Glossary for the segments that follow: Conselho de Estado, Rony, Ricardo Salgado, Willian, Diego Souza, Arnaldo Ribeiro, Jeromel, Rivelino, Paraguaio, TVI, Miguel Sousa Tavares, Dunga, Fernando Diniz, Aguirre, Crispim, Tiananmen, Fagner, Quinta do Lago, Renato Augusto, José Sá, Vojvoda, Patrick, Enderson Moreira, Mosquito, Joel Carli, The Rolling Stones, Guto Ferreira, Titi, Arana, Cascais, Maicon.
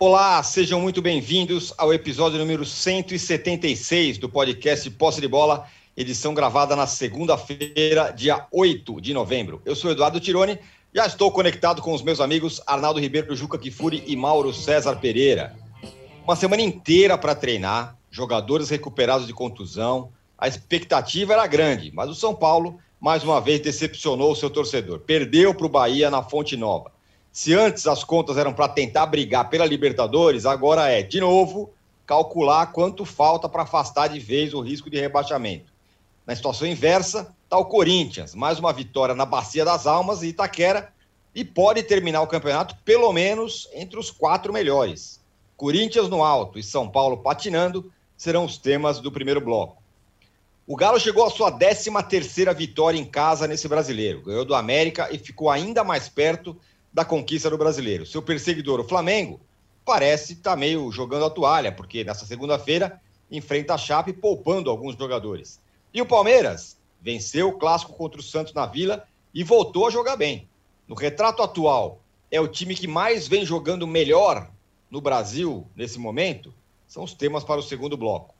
Olá, sejam muito bem-vindos ao episódio número 176 do podcast Posse de Bola, edição gravada na segunda-feira, dia 8 de novembro. Eu sou Eduardo Tironi, já estou conectado com os meus amigos Arnaldo Ribeiro, Juca Kfouri e Mauro César Pereira. Uma semana inteira para treinar, jogadores recuperados de contusão, a expectativa era grande, mas o São Paulo, mais uma vez, decepcionou o seu torcedor, perdeu para o Bahia na Fonte Nova. Se antes as contas eram para tentar brigar pela Libertadores, agora é, de novo, calcular quanto falta para afastar de vez o risco de rebaixamento. Na situação inversa, está o Corinthians, mais uma vitória na Bacia das Almas e Itaquera, e pode terminar o campeonato pelo menos entre os 4 melhores. Corinthians no alto e São Paulo patinando serão os temas do primeiro bloco. O Galo chegou à sua 13ª vitória em casa nesse brasileiro, ganhou do América e ficou ainda mais perto da conquista do brasileiro. Seu perseguidor, o Flamengo, parece estar meio jogando a toalha, porque nessa segunda-feira enfrenta a Chape poupando alguns jogadores. E o Palmeiras venceu o clássico contra o Santos na Vila e voltou a jogar bem. No retrato atual, é o time que mais vem jogando melhor no Brasil nesse momento. São os temas para o segundo bloco.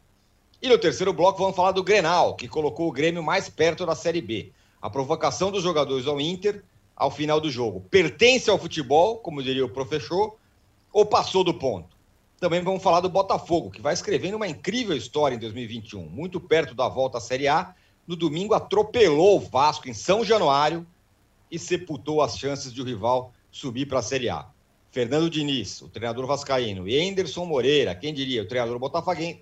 E no terceiro bloco vamos falar do Grenal, que colocou o Grêmio mais perto da Série B. A provocação dos jogadores ao Inter ao final do jogo. Pertence ao futebol, como diria o professor, ou passou do ponto? Também vamos falar do Botafogo, que vai escrevendo uma incrível história em 2021. Muito perto da volta à Série A, no domingo atropelou o Vasco em São Januário e sepultou as chances de o rival subir para a Série A. Fernando Diniz, o treinador vascaíno, e Enderson Moreira, quem diria, o treinador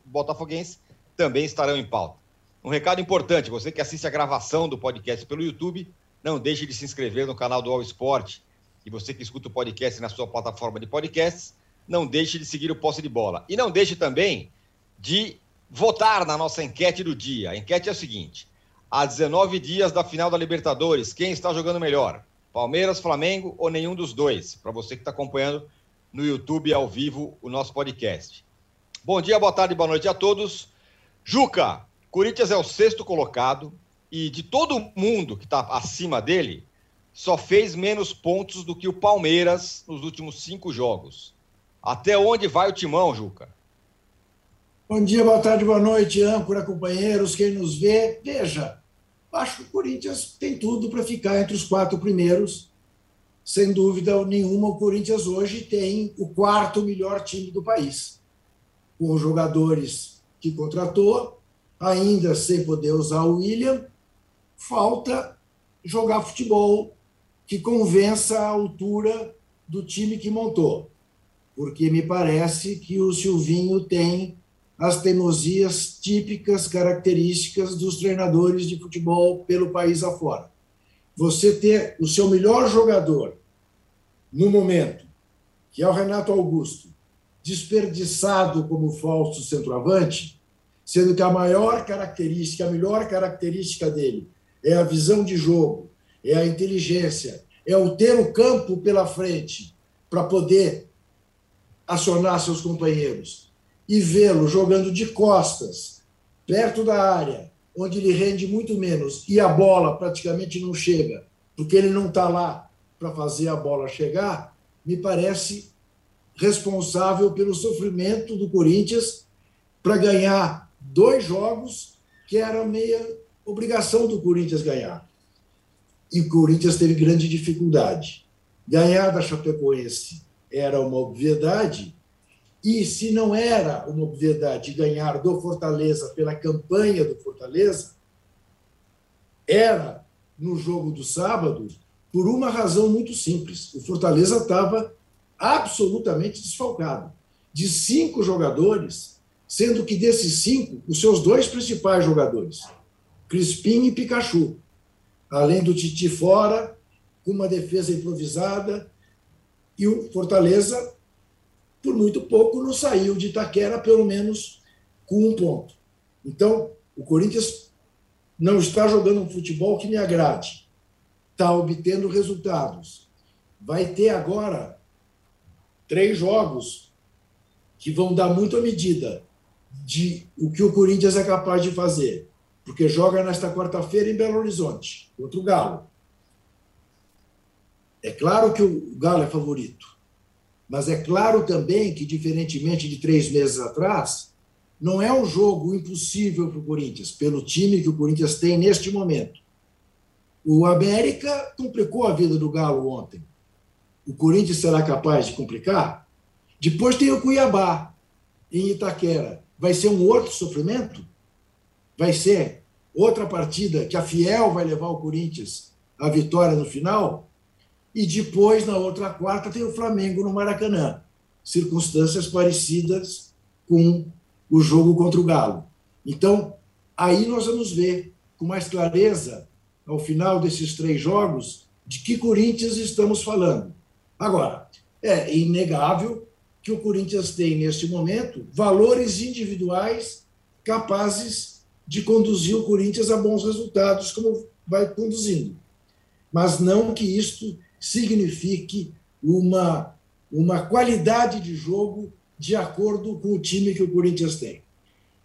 botafoguense, também estarão em pauta. Um recado importante, você que assiste a gravação do podcast pelo YouTube, não deixe de se inscrever no canal do All Sport. E você que escuta o podcast na sua plataforma de podcasts, não deixe de seguir o Posse de Bola. E não deixe também de votar na nossa enquete do dia. A enquete é o seguinte: há 19 dias da final da Libertadores, quem está jogando melhor? Palmeiras, Flamengo ou nenhum dos dois? Para você que está acompanhando no YouTube ao vivo o nosso podcast. Bom dia, boa tarde, boa noite a todos. Juca, Corinthians é o 6º colocado. E de todo mundo que está acima dele, só fez menos pontos do que o Palmeiras nos últimos 5 jogos. Até onde vai o timão, Juca? Bom dia, boa tarde, boa noite, âncora, companheiros, quem nos vê. Veja, acho que o Corinthians tem tudo para ficar entre os 4 primeiros. Sem dúvida nenhuma, o Corinthians hoje tem o 4º melhor time do país. Com os jogadores que contratou, ainda sem poder usar o Willian, falta jogar futebol que convença a altura do time que montou, porque me parece que o Silvinho tem as teimosias típicas, características dos treinadores de futebol pelo país afora. Você ter o seu melhor jogador no momento, que é o Renato Augusto, desperdiçado como falso centroavante, sendo que a melhor característica dele é a visão de jogo, é a inteligência, é o ter o campo pela frente para poder acionar seus companheiros, e vê-lo jogando de costas, perto da área, onde ele rende muito menos, e a bola praticamente não chega, porque ele não está lá para fazer a bola chegar, me parece responsável pelo sofrimento do Corinthians para ganhar 2 jogos que era meia obrigação do Corinthians ganhar. E o Corinthians teve grande dificuldade. Ganhar da Chapecoense era uma obviedade, e se não era uma obviedade ganhar do Fortaleza pela campanha do Fortaleza, era no jogo do sábado por uma razão muito simples. O Fortaleza estava absolutamente desfalcado. De 5 jogadores, sendo que desses 5, os seus 2 principais jogadores, Crispim e Pikachu, além do Titi fora, com uma defesa improvisada, e o Fortaleza, por muito pouco, não saiu de Itaquera, pelo menos com um ponto. Então, o Corinthians não está jogando um futebol que me agrade, está obtendo resultados. Vai ter agora 3 jogos que vão dar muito a medida de o que o Corinthians é capaz de fazer, porque joga nesta quarta-feira em Belo Horizonte, contra o Galo. É claro que o Galo é favorito, Mas é claro também que, diferentemente de 3 meses atrás, não é um jogo impossível para o Corinthians, pelo time que o Corinthians tem neste momento. O América complicou a vida do Galo ontem. O Corinthians será capaz de complicar? Depois tem o Cuiabá, em Itaquera. Vai ser um outro sofrimento? Vai ser outra partida que a Fiel vai levar o Corinthians à vitória no final? E depois, na outra quarta, tem o Flamengo no Maracanã. Circunstâncias parecidas com o jogo contra o Galo. Então, aí nós vamos ver com mais clareza, ao final desses 3 jogos, de que Corinthians estamos falando. Agora, é inegável que o Corinthians tem, neste momento, valores individuais capazes de conduzir o Corinthians a bons resultados, como vai conduzindo. Mas não que isto signifique uma qualidade de jogo de acordo com o time que o Corinthians tem.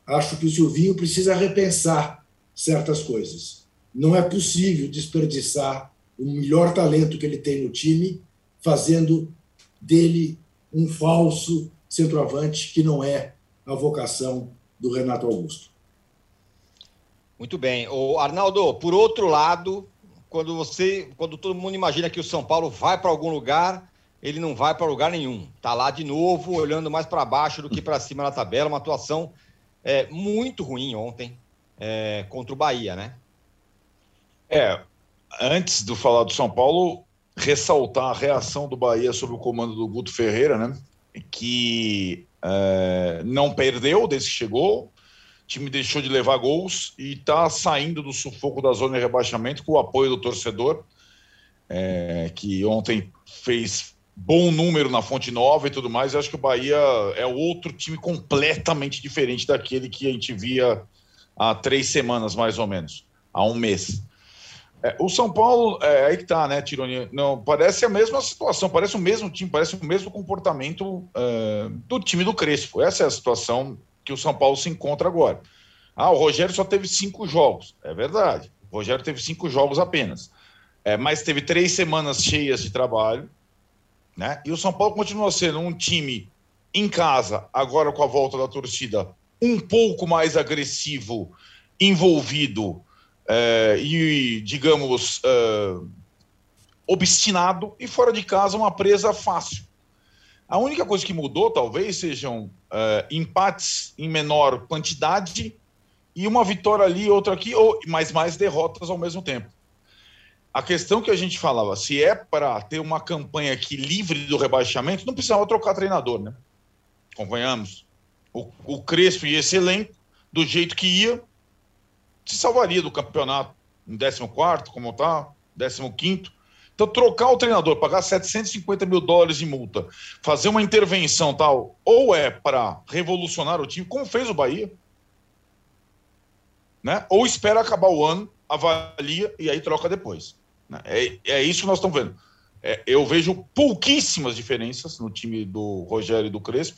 Acho que o Silvinho precisa repensar certas coisas. Não é possível desperdiçar o melhor talento que ele tem no time, fazendo dele um falso centroavante, que não é a vocação do Renato Augusto. Muito bem. Ô, Arnaldo, por outro lado, quando todo mundo imagina que o São Paulo vai para algum lugar, ele não vai para lugar nenhum. Está lá de novo, olhando mais para baixo do que para cima na tabela. Uma atuação muito ruim ontem contra o Bahia, né? Antes de falar do São Paulo, ressaltar a reação do Bahia sob o comando do Guto Ferreira, né? Que não perdeu desde que chegou. O time deixou de levar gols e está saindo do sufoco da zona de rebaixamento com o apoio do torcedor, que ontem fez bom número na Fonte Nova e tudo mais. Eu acho que o Bahia é outro time completamente diferente daquele que a gente via há 3 semanas, mais ou menos, há 1 mês. O São Paulo, aí que está, né, Tironi? Não, parece a mesma situação, parece o mesmo time, parece o mesmo comportamento do time do Crespo. Essa é a situação que o São Paulo se encontra agora. O Rogério só teve 5 jogos. É verdade. O Rogério teve 5 jogos apenas. Mas teve 3 semanas cheias de trabalho, né? E o São Paulo continua sendo um time em casa, agora com a volta da torcida, um pouco mais agressivo, envolvido e, digamos, obstinado, e fora de casa uma presa fácil. A única coisa que mudou, talvez, sejam empates em menor quantidade e uma vitória ali, outra aqui, mas mais derrotas ao mesmo tempo. A questão que a gente falava, se é para ter uma campanha aqui livre do rebaixamento, não precisava trocar treinador, né? Convenhamos. O Crespo e esse elenco, do jeito que ia, se salvaria do campeonato em 14º, como está, 15º. Então, trocar o treinador, pagar $750 mil de multa, fazer uma intervenção tal, ou é para revolucionar o time, como fez o Bahia, né? Ou espera acabar o ano, avalia e aí troca depois. É isso que nós estamos vendo. Eu vejo pouquíssimas diferenças no time do Rogério e do Crespo.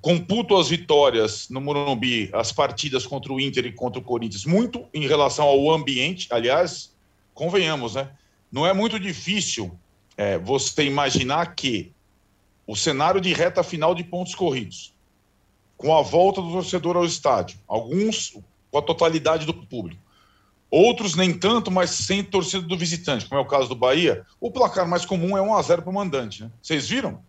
Computo as vitórias no Morumbi, as partidas contra o Inter e contra o Corinthians, muito em relação ao ambiente. Aliás, convenhamos, né? Não é muito difícil você imaginar que o cenário de reta final de pontos corridos, com a volta do torcedor ao estádio, alguns com a totalidade do público, outros nem tanto, mas sem torcida do visitante, como é o caso do Bahia, o placar mais comum é 1-0 para o mandante, né? Vocês viram?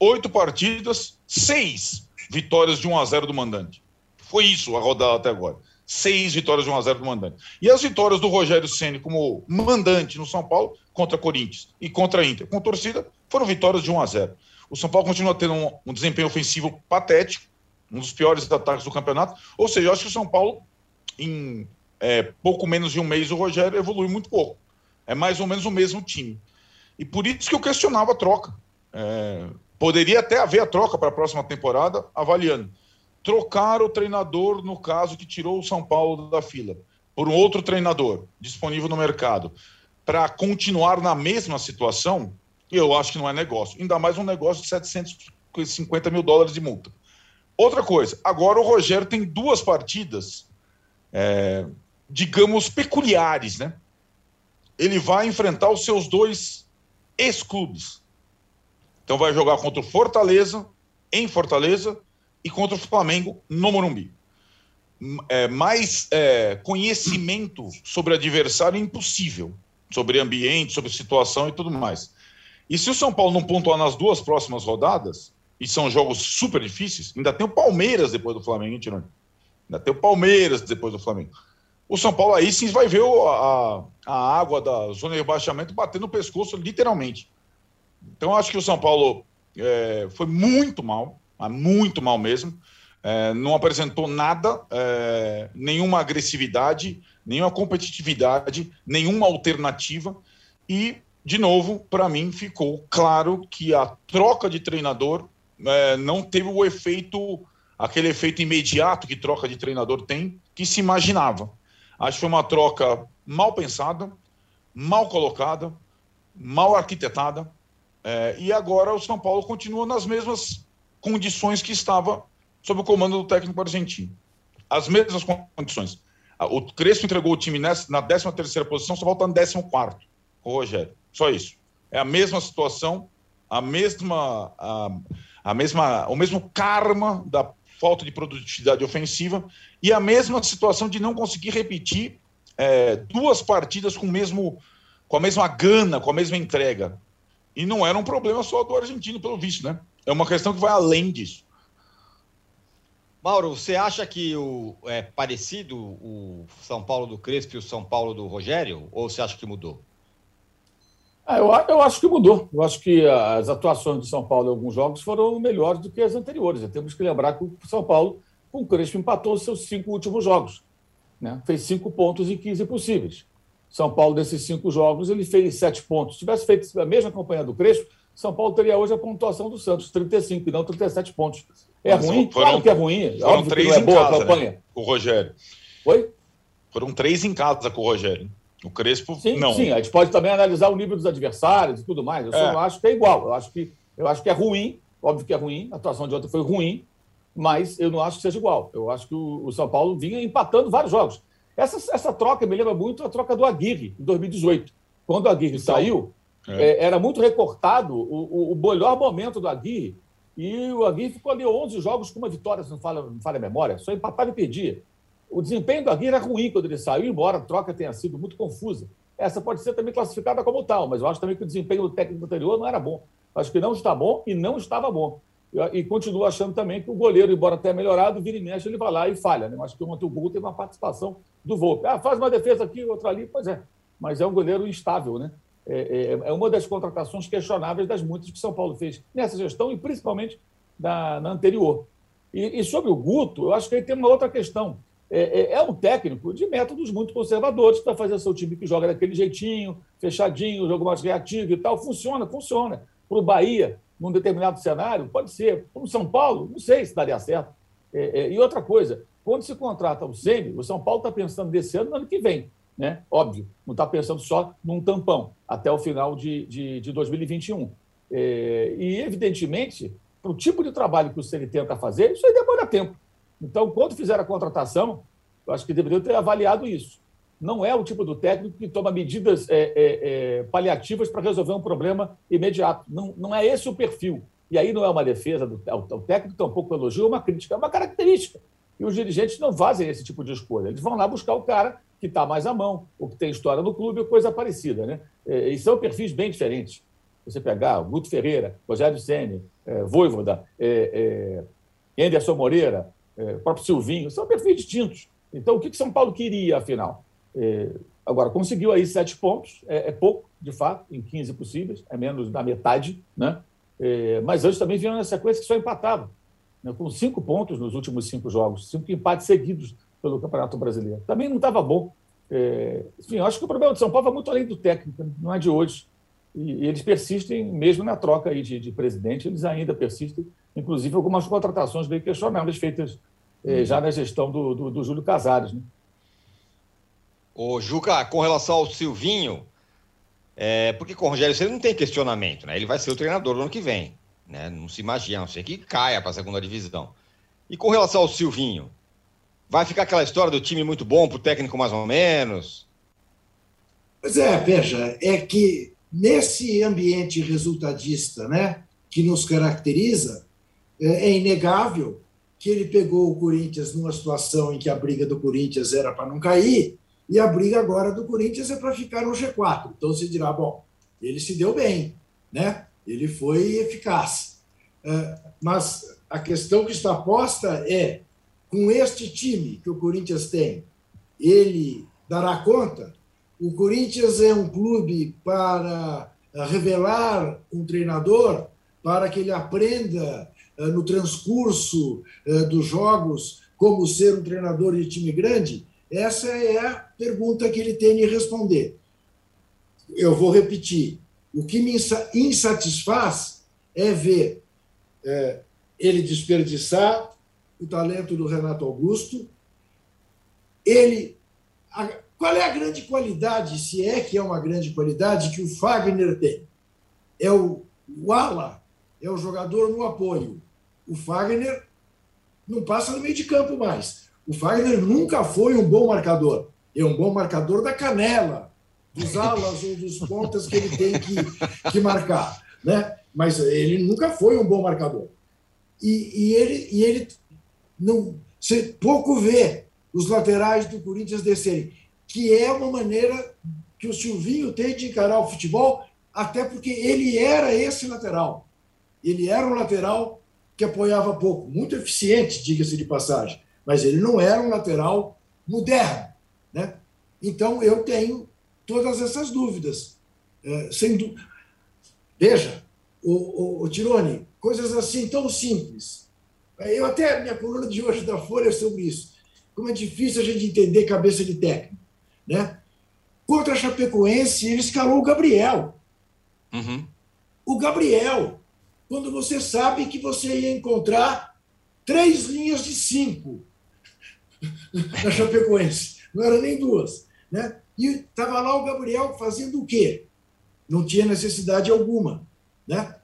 8 partidas, 6 vitórias de 1-0 do mandante. Foi isso a rodada até agora. 6 vitórias de 1-0 do mandante. E as vitórias do Rogério Ceni como mandante no São Paulo contra Corinthians e contra Inter, com torcida, foram vitórias de 1-0. O São Paulo continua tendo um desempenho ofensivo patético, um dos piores ataques do campeonato. Ou seja, eu acho que o São Paulo, em pouco menos de 1 mês, o Rogério evolui muito pouco. É mais ou menos o mesmo time. E por isso que eu questionava a troca. Poderia até haver a troca para a próxima temporada, avaliando. Trocar o treinador, no caso, que tirou o São Paulo da fila, por um outro treinador disponível no mercado, para continuar na mesma situação, eu acho que não é negócio. Ainda mais um negócio de $750 mil de multa. Outra coisa, agora o Rogério tem 2 partidas, digamos, peculiares, né? Ele vai enfrentar os seus 2 ex-clubes. Então vai jogar contra o Fortaleza, em Fortaleza, e contra o Flamengo, no Morumbi. Conhecimento sobre adversário impossível, sobre ambiente, sobre situação e tudo mais. E se o São Paulo não pontuar nas duas próximas rodadas, e são jogos super difíceis, ainda tem o Palmeiras depois do Flamengo, hein, Tironi? Ainda tem o Palmeiras depois do Flamengo. O São Paulo aí sim vai ver a água da zona de rebaixamento batendo no pescoço, literalmente. Então eu acho que o São Paulo foi muito mal mesmo. Não apresentou nada, nenhuma agressividade, nenhuma competitividade, nenhuma alternativa. E, de novo, para mim ficou claro que a troca de treinador não teve o efeito, aquele efeito imediato que troca de treinador tem, que se imaginava. Acho que foi uma troca mal pensada, mal colocada, mal arquitetada. E agora o São Paulo continua nas mesmas condições que estava sob o comando do técnico argentino. As mesmas condições. O Crespo entregou o time na 13ª posição, só volta no 14º, o Rogério. Só isso. É a mesma situação, o mesmo karma da falta de produtividade ofensiva e a mesma situação de não conseguir repetir duas partidas com a mesma gana, com a mesma entrega. E não era um problema só do argentino, pelo visto, né? É uma questão que vai além disso. Mauro, você acha que é parecido o São Paulo do Crespo e o São Paulo do Rogério? Ou você acha que mudou? Eu acho que mudou. Eu acho que as atuações de São Paulo em alguns jogos foram melhores do que as anteriores. Já temos que lembrar que o São Paulo, com o Crespo, empatou os seus 5 últimos jogos, né? Fez 5 pontos em 15 possíveis. São Paulo, desses 5 jogos, ele fez 7 pontos. Se tivesse feito a mesma campanha do Crespo, São Paulo teria hoje a pontuação do Santos, 35 e não 37 pontos. Ruim? Claro que é ruim. Foram 3 em casa, né, com o Rogério. Oi? Foram 3 em casa com o Rogério. O Crespo, sim, não. Sim, a gente pode também analisar o nível dos adversários e tudo mais. Eu só não acho que é igual. Eu acho que é ruim. Óbvio que é ruim. A atuação de ontem foi ruim, mas eu não acho que seja igual. Eu acho que o São Paulo vinha empatando vários jogos. Essa troca me lembra muito a troca do Aguirre, em 2018. Quando o Aguirre saiu, era muito recortado o melhor momento do Aguirre. E o Aguirre ficou ali 11 jogos com uma vitória, se não falha a memória. Só empatava e perdia. O desempenho do Aguirre era ruim quando ele saiu, embora a troca tenha sido muito confusa. Essa pode ser também classificada como tal, mas eu acho também que o desempenho do técnico anterior não era bom. Acho que não está bom e não estava bom. E continuo achando também que o goleiro, embora tenha melhorado, vira e mexe, ele vai lá e falha, né? Eu acho que ontem o Guto teve uma participação do Volpe. Faz uma defesa aqui, outra ali, pois é. Mas é um goleiro instável, né? É uma das contratações questionáveis das muitas que São Paulo fez nessa gestão e principalmente na anterior. E sobre o Guto, eu acho que ele tem uma outra questão. É um técnico de métodos muito conservadores para fazer seu time que joga daquele jeitinho, fechadinho, jogo mais reativo e tal. Funciona. Para o Bahia, num determinado cenário, pode ser. Para o São Paulo, não sei se daria certo. E outra coisa, quando se contrata o Ceni, o São Paulo está pensando desse ano no ano que vem, né? Óbvio, não está pensando só num tampão até o final de 2021. E, evidentemente, para o tipo de trabalho que o Ceni tenta fazer, isso aí demora tempo. Então, quando fizeram a contratação, eu acho que deveriam ter avaliado isso. Não é o tipo do técnico que toma medidas paliativas para resolver um problema imediato. Não é esse o perfil. E aí não é uma defesa ao técnico, tampouco um elogio, é uma crítica, é uma característica. E os dirigentes não fazem esse tipo de escolha. Eles vão lá buscar o cara que está mais à mão, ou que tem história no clube, ou coisa parecida, né? E são perfis bem diferentes. Você pegar o Guto Ferreira, Rogério Ceni, Vojvoda, Enderson Moreira, o próprio Silvinho, são perfis distintos. Então, o que São Paulo queria, afinal? Agora, conseguiu aí 7 pontos, é pouco, de fato, em 15 possíveis, é menos da metade, né? Mas antes também vinha uma sequência que só empatava, né? Com 5 pontos nos últimos 5 jogos, 5 empates seguidos pelo Campeonato Brasileiro. Também não estava bom. Enfim, eu acho que o problema de São Paulo vai muito além do técnico, não é de hoje. E eles persistem, mesmo na troca aí de presidente, eles ainda persistem, inclusive algumas contratações bem questionáveis feitas já na gestão do Júlio Casares, né? Ô, Juca, com relação ao Silvinho, porque com o Rogério Ceni não tem questionamento, né? Ele vai ser o treinador no ano que vem, né? Não se imagina, não sei que caia para a 2ª divisão. E com relação ao Silvinho, vai ficar aquela história do time muito bom para o técnico mais ou menos? Pois é, veja, é que nesse ambiente resultadista, né, que nos caracteriza, é inegável que ele pegou o Corinthians numa situação em que a briga do Corinthians era para não cair, e a briga agora do Corinthians é para ficar no G4. Então se dirá, bom, ele se deu bem, né? Ele foi eficaz. Mas a questão que está posta é, com este time que o Corinthians tem, ele dará conta? O Corinthians é um clube para revelar um treinador, para que ele aprenda no transcurso dos jogos como ser um treinador de time grande? Essa é a pergunta que ele tem de responder. Eu vou repetir. O que me insatisfaz é ver ele desperdiçar o talento do Renato Augusto. Qual é a grande qualidade, se é que é uma grande qualidade, que o Fagner tem? É o ala, é o jogador no apoio. O Fagner não passa no meio de campo mais. O Fagner nunca foi um bom marcador. É um bom marcador da canela, dos alas ou dos pontas que ele tem que marcar, né? Mas ele nunca foi um bom marcador. E ele não, você pouco vê os laterais do Corinthians descerem, que é uma maneira que o Silvinho tem de encarar o futebol, até porque ele era esse lateral. Ele era um lateral que apoiava pouco, muito eficiente, diga-se de passagem, mas ele não era um lateral moderno, né? Então, eu tenho todas essas dúvidas. Veja, o Tironi, coisas assim tão simples. Eu até, minha coluna de hoje da Folha é sobre isso. Como é difícil a gente entender cabeça de técnico, né? Contra a Chapecoense, ele escalou o Gabriel. Uhum. O Gabriel, quando você sabe que você ia encontrar 3 linhas de 5 na Chapecoense. Não era nem 2, né? E estava lá o Gabriel fazendo o quê? Não tinha necessidade alguma, né?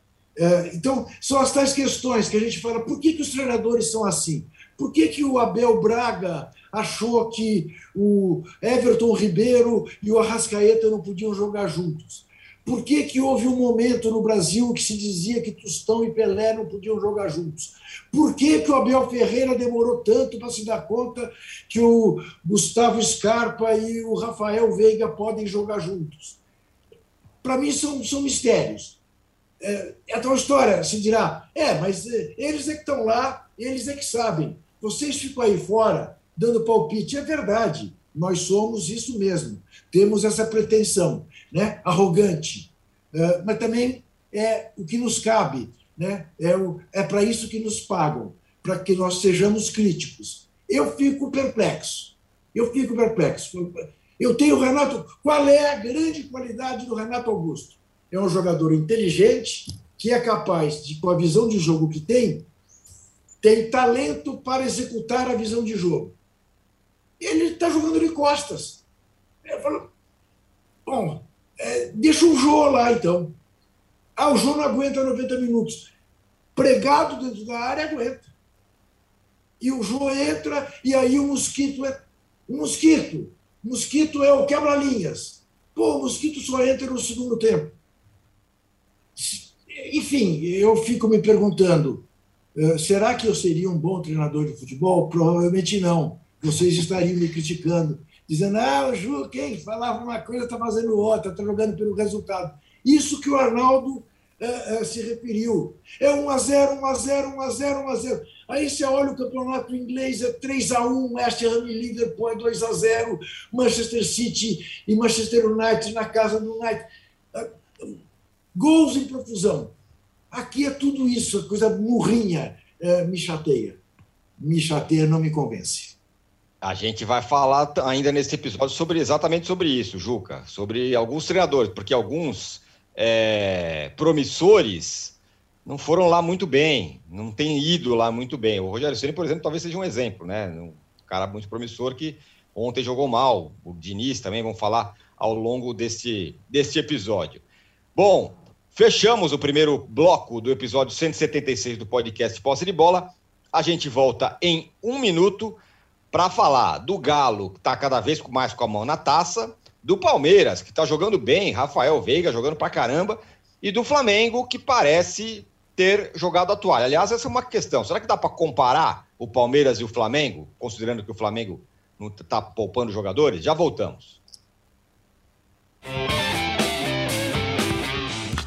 Então, são as tais questões que a gente fala, por que os treinadores são assim? Por que o Abel Braga achou que o Everton Ribeiro e o Arrascaeta não podiam jogar juntos? Por que houve um momento no Brasil que se dizia que Tostão e Pelé não podiam jogar juntos? Por que o Abel Ferreira demorou tanto para se dar conta que o Gustavo Scarpa e o Rafael Veiga podem jogar juntos? Para mim, são mistérios. É tal história, se dirá, mas eles é que estão lá, eles é que sabem. Vocês ficam aí fora dando palpite. É verdade, nós somos isso mesmo. Temos essa pretensão, né? Arrogante. Mas também é o que nos cabe, né? É para isso que nos pagam, para que nós sejamos críticos. Eu fico perplexo. Eu tenho o Renato... Qual é a grande qualidade do Renato Augusto? É um jogador inteligente, que é capaz de, com a visão de jogo que tem talento para executar a visão de jogo. Ele está jogando de costas. Eu falo, bom, deixa o Jô lá, então. O Jô não aguenta 90 minutos. Pregado dentro da área, aguenta. E o Jô entra, e aí o Mosquito é... O Mosquito é o quebra-linhas. O Mosquito só entra no segundo tempo. Enfim, eu fico me perguntando... Será que eu seria um bom treinador de futebol? Provavelmente não. Vocês estariam me criticando, dizendo, o Ju, quem falava uma coisa está fazendo outra, está jogando pelo resultado. Isso que o Arnaldo se referiu. É 1-0, 1-0, 1-0, 1-0. Aí você olha o campeonato inglês, é 3-1, West Ham e Liverpool é 2-0, Manchester City e Manchester United na casa do United. Gols em profusão. Aqui é tudo isso, a coisa murrinha, me chateia. Me chateia, não me convence. A gente vai falar ainda nesse episódio exatamente sobre isso, Juca, sobre alguns treinadores, porque alguns promissores não foram lá muito bem, não têm ido lá muito bem. O Rogério Ceni, por exemplo, talvez seja um exemplo, né? Um cara muito promissor que ontem jogou mal. O Diniz também, vamos falar ao longo desse episódio. Bom... Fechamos o primeiro bloco do episódio 176 do podcast Posse de Bola. A gente volta em 1 minuto para falar do Galo, que está cada vez mais com a mão na taça, do Palmeiras, que está jogando bem, Rafael Veiga jogando pra caramba, e do Flamengo, que parece ter jogado a toalha. Aliás, essa é uma questão. Será que dá para comparar o Palmeiras e o Flamengo, considerando que o Flamengo não está poupando jogadores? Já voltamos. A gente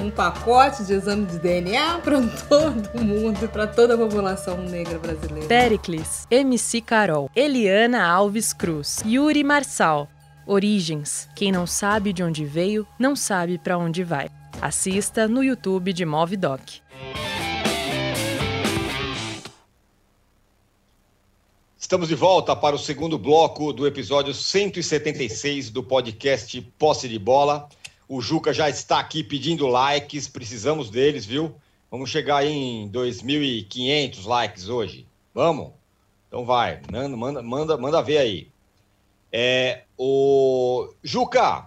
Um pacote de exame de DNA para todo mundo, para toda a população negra brasileira. Péricles, MC Carol, Eliana Alves Cruz, Yuri Marçal. Origens. Quem não sabe de onde veio, não sabe para onde vai. Assista no YouTube de Movidoc. Estamos de volta para o segundo bloco do episódio 176 do podcast Posse de Bola. O Juca já está aqui pedindo likes, precisamos deles, viu? Vamos chegar em 2.500 likes hoje. Vamos? Então vai, manda ver aí. Juca,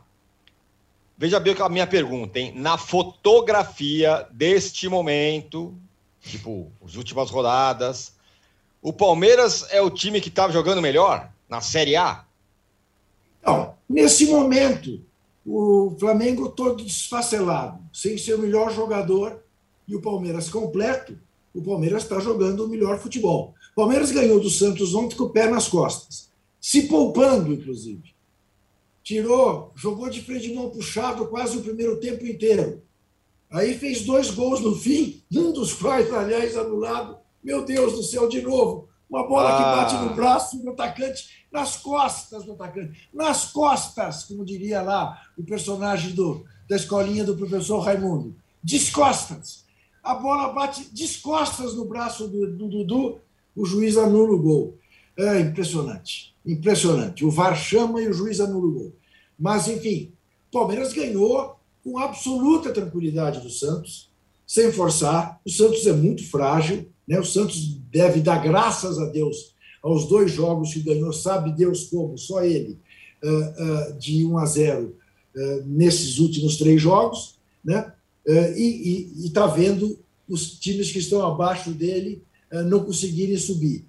veja bem a minha pergunta, hein? Na fotografia deste momento, tipo, as últimas rodadas, o Palmeiras é o time que estava jogando melhor na Série A? Não, nesse momento... O Flamengo todo desfacelado, sem ser o melhor jogador, e o Palmeiras completo, o Palmeiras está jogando o melhor futebol. O Palmeiras ganhou do Santos ontem com o pé nas costas, se poupando, inclusive. Jogou de freio de mão puxado quase o primeiro tempo inteiro. Aí fez 2 gols no fim, um dos quais, aliás, anulado. Meu Deus do céu, de novo. Uma bola que bate no braço do atacante, nas costas do atacante. Nas costas, como diria lá o personagem da escolinha do professor Raimundo. Descostas. A bola bate descostas no braço do Dudu, o juiz anula o gol. É impressionante, impressionante. O VAR chama e o juiz anula o gol. Mas, enfim, o Palmeiras ganhou com absoluta tranquilidade do Santos, sem forçar. O Santos é muito frágil. O Santos deve dar graças a Deus aos 2 jogos que ganhou, sabe Deus como, só ele, de 1-0 nesses últimos 3 jogos, né? E está vendo os times que estão abaixo dele não conseguirem subir.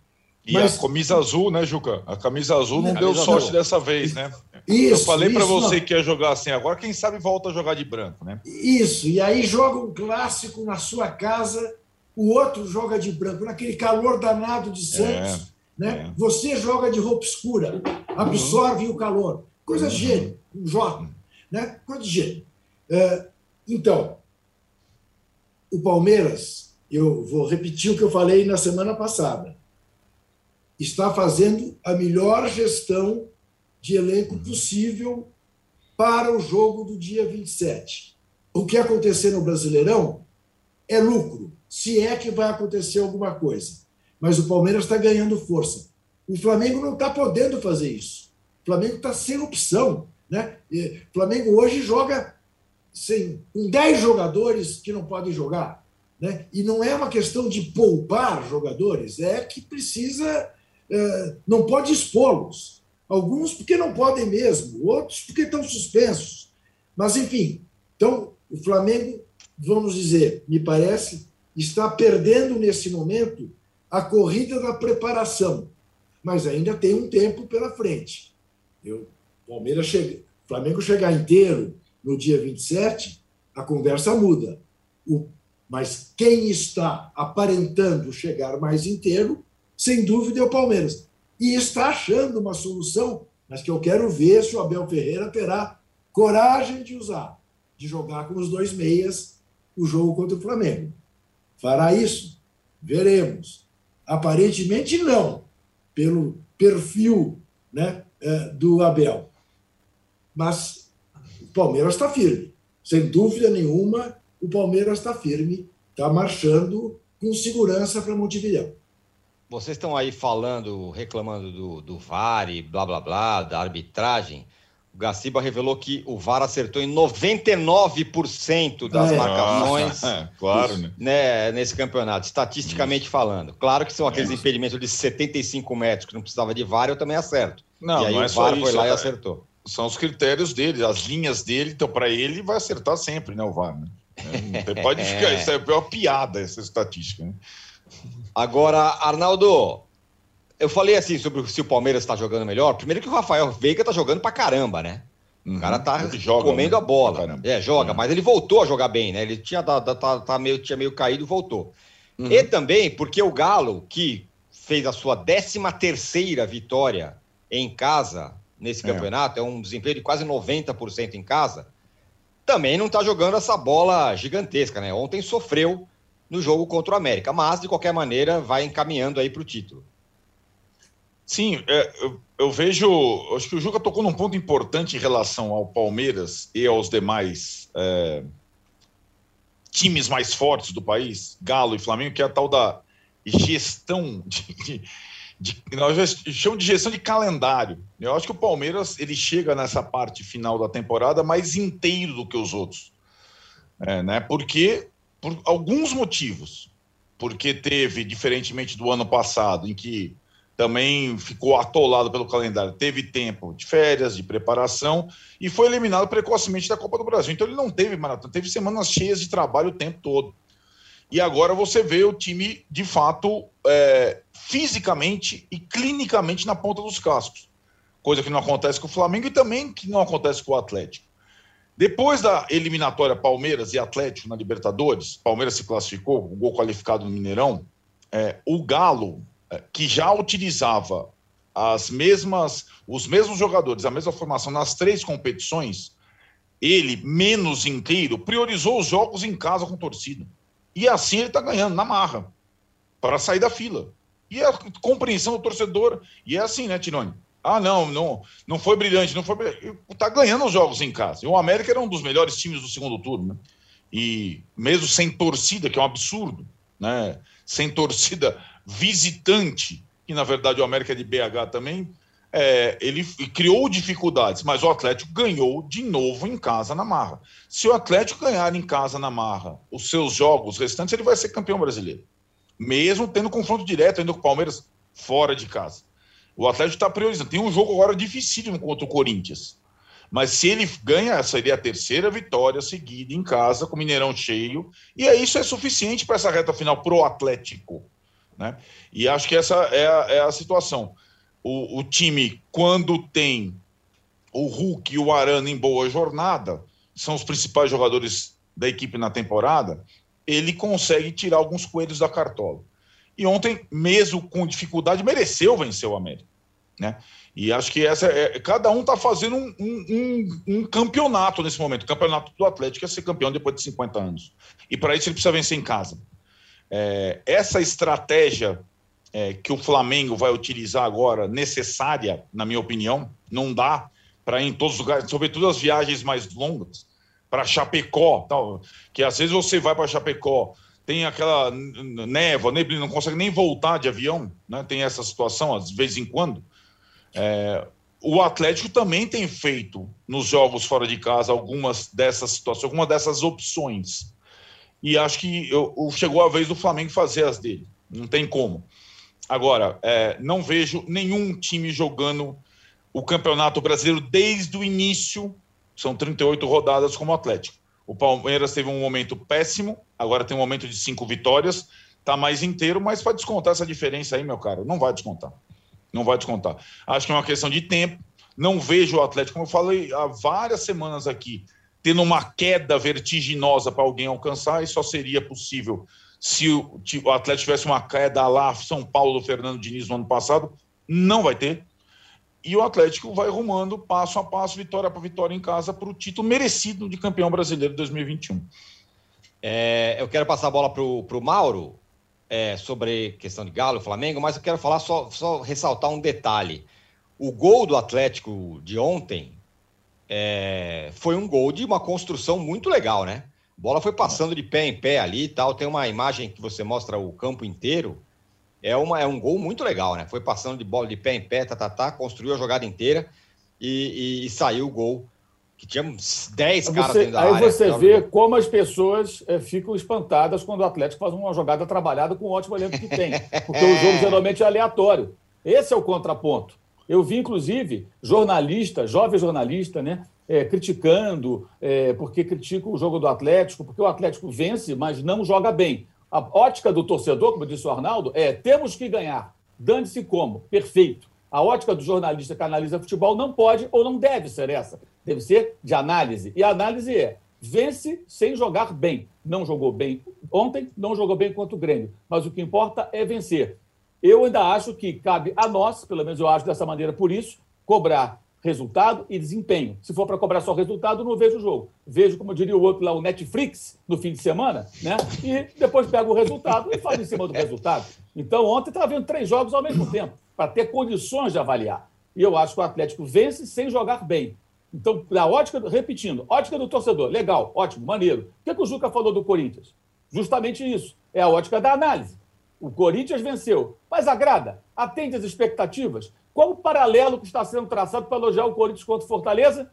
E mas... a camisa azul, né, Juca? A camisa azul não deu sorte dessa vez, né? Isso, eu falei para você que ia jogar assim agora, quem sabe volta a jogar de branco, né? Isso, e aí joga um clássico na sua casa... O outro joga de branco, naquele calor danado de Santos, né? Você joga de roupa escura, absorve o calor. Coisa de gênio, um jovem, né? Coisa de gênio. Então, o Palmeiras, eu vou repetir o que eu falei na semana passada, está fazendo a melhor gestão de elenco possível para o jogo do dia 27. O que acontecer no Brasileirão é lucro. Se é que vai acontecer alguma coisa. Mas o Palmeiras está ganhando força. O Flamengo não está podendo fazer isso. O Flamengo está sem opção, né? O Flamengo hoje joga com 10 jogadores que não podem jogar, né? E não é uma questão de poupar jogadores, é que precisa... não pode expô-los. Alguns porque não podem mesmo, outros porque estão suspensos. Mas, enfim, então o Flamengo, vamos dizer, me parece... está perdendo, nesse momento, a corrida da preparação. Mas ainda tem um tempo pela frente. O Flamengo chegar inteiro no dia 27, a conversa muda. Mas quem está aparentando chegar mais inteiro, sem dúvida, é o Palmeiras. E está achando uma solução, mas que eu quero ver se o Abel Ferreira terá coragem de usar, de jogar com os 2 meias o jogo contra o Flamengo. Fará isso? Veremos. Aparentemente não, pelo perfil, né, do Abel. Mas o Palmeiras está firme. Sem dúvida nenhuma, o Palmeiras está firme, está marchando com segurança para Montevidéu. Vocês estão aí falando, reclamando do VAR e blá, blá, blá, da arbitragem. O Gaciba revelou que o VAR acertou em 99% das marcações claro, né, nesse campeonato, estatisticamente falando. Claro que são aqueles impedimentos de 75 metros que não precisava de VAR, eu também acerto. Não, e aí não é o VAR foi lá e acertou. São os critérios dele, as linhas dele, então para ele vai acertar sempre, né, o VAR. Né? Pode ficar, isso é a pior piada, essa estatística. Né? Agora, Arnaldo... Eu falei assim sobre se o Palmeiras está jogando melhor. Primeiro que o Rafael Veiga está jogando pra caramba, né? O cara tá comendo a bola. Mas ele voltou a jogar bem, né? Ele tinha meio caído e voltou. E também porque o Galo, que fez a sua 13ª vitória em casa nesse campeonato, é um desempenho de quase 90% em casa, também não está jogando essa bola gigantesca, né? Ontem sofreu no jogo contra o América, mas de qualquer maneira vai encaminhando aí pro título. Sim, eu vejo... Acho que o Juca tocou num ponto importante em relação ao Palmeiras e aos demais times mais fortes do país, Galo e Flamengo, que é a tal da gestão de gestão de calendário. Eu acho que o Palmeiras ele chega nessa parte final da temporada mais inteiro do que os outros. Né? Porque, por alguns motivos. Porque teve, diferentemente do ano passado, em que também ficou atolado pelo calendário, teve tempo de férias, de preparação e foi eliminado precocemente da Copa do Brasil. Então ele não teve maratona, teve semanas cheias de trabalho o tempo todo. E agora você vê o time, de fato, fisicamente e clinicamente na ponta dos cascos. Coisa que não acontece com o Flamengo e também que não acontece com o Atlético. Depois da eliminatória Palmeiras e Atlético na Libertadores, Palmeiras se classificou, o gol qualificado no Mineirão, o Galo... que já utilizava os mesmos jogadores, a mesma formação nas 3 competições, ele, menos inteiro, priorizou os jogos em casa com torcida. E assim ele está ganhando, na marra, para sair da fila. E a compreensão do torcedor, e é assim, né, Tironi? Ah, não foi brilhante, não foi brilhante. Está ganhando os jogos em casa. E o América era um dos melhores times do segundo turno, né? E mesmo sem torcida, que é um absurdo, né? Sem torcida visitante, que na verdade o América de BH também, ele criou dificuldades, mas o Atlético ganhou de novo em casa na marra. Se o Atlético ganhar em casa na marra os seus jogos restantes, ele vai ser campeão brasileiro, mesmo tendo confronto direto ainda com o Palmeiras fora de casa. O Atlético está priorizando, tem um jogo agora dificílimo contra o Corinthians, mas se ele ganha, essa seria a 3ª vitória seguida em casa, com o Mineirão cheio, e isso é suficiente para essa reta final pro Atlético. Né? E acho que essa é a situação. O time, quando tem o Hulk e o Arana em boa jornada, são os principais jogadores da equipe na temporada, ele consegue tirar alguns coelhos da cartola. E ontem, mesmo com dificuldade, mereceu vencer o América. Né? E acho que cada um está fazendo um campeonato nesse momento. O campeonato do Atlético é ser campeão depois de 50 anos. E para isso ele precisa vencer em casa. Essa estratégia que o Flamengo vai utilizar agora, necessária, na minha opinião, não dá para ir em todos os lugares, sobretudo as viagens mais longas, para Chapecó, tal, que às vezes você vai para Chapecó, tem aquela neblina, não consegue nem voltar de avião, né? Tem essa situação de vez em quando. O Atlético também tem feito nos jogos fora de casa algumas dessas situações, algumas dessas opções. E acho que chegou a vez do Flamengo fazer as dele. Não tem como. Agora, não vejo nenhum time jogando o Campeonato Brasileiro desde o início. São 38 rodadas como o Atlético. O Palmeiras teve um momento péssimo. Agora tem um momento de 5 vitórias. Está mais inteiro, mas para descontar essa diferença aí, meu cara, não vai descontar. Não vai descontar. Acho que é uma questão de tempo. Não vejo o Atlético, como eu falei há várias semanas aqui, tendo uma queda vertiginosa para alguém alcançar, e só seria possível se o Atlético tivesse uma queda lá, São Paulo, Fernando Diniz no ano passado, não vai ter. E o Atlético vai rumando passo a passo, vitória por vitória em casa, para o título merecido de campeão brasileiro de 2021. Eu quero passar a bola para o Mauro, sobre questão de Galo, Flamengo, mas eu quero falar só ressaltar um detalhe. O gol do Atlético de ontem, foi um gol de uma construção muito legal, né? A bola foi passando de pé em pé ali e tal. Tem uma imagem que você mostra o campo inteiro. é um gol muito legal, né? Foi passando de bola de pé em pé, construiu a jogada inteira e saiu o gol. Que tinha 10 caras dentro da área. Aí você vê como as pessoas ficam espantadas quando o Atlético faz uma jogada trabalhada com o ótimo elenco que tem. Porque o jogo geralmente é aleatório. Esse é o contraponto. Eu vi, inclusive, jovem jornalista, né? Criticando, porque critica o jogo do Atlético, porque o Atlético vence, mas não joga bem. A ótica do torcedor, como disse o Arnaldo, é: temos que ganhar, dane-se como, perfeito. A ótica do jornalista que analisa futebol não pode ou não deve ser essa. Deve ser de análise. E a análise é: vence sem jogar bem. Não jogou bem ontem, não jogou bem contra o Grêmio. Mas o que importa é vencer. Eu ainda acho que cabe a nós, pelo menos eu acho dessa maneira, por isso, cobrar resultado e desempenho. Se for para cobrar só resultado, não vejo o jogo. Vejo, como diria o outro lá, o Netflix no fim de semana, né? E depois pego o resultado e falo em cima do resultado. Então, ontem estava vendo 3 jogos ao mesmo tempo, para ter condições de avaliar. E eu acho que o Atlético vence sem jogar bem. Então, na ótica, repetindo, ótica do torcedor, legal, ótimo, maneiro. O que o Juca falou do Corinthians? Justamente isso, é a ótica da análise. O Corinthians venceu, mas agrada, atende às expectativas. Qual o paralelo que está sendo traçado para elogiar o Corinthians contra o Fortaleza?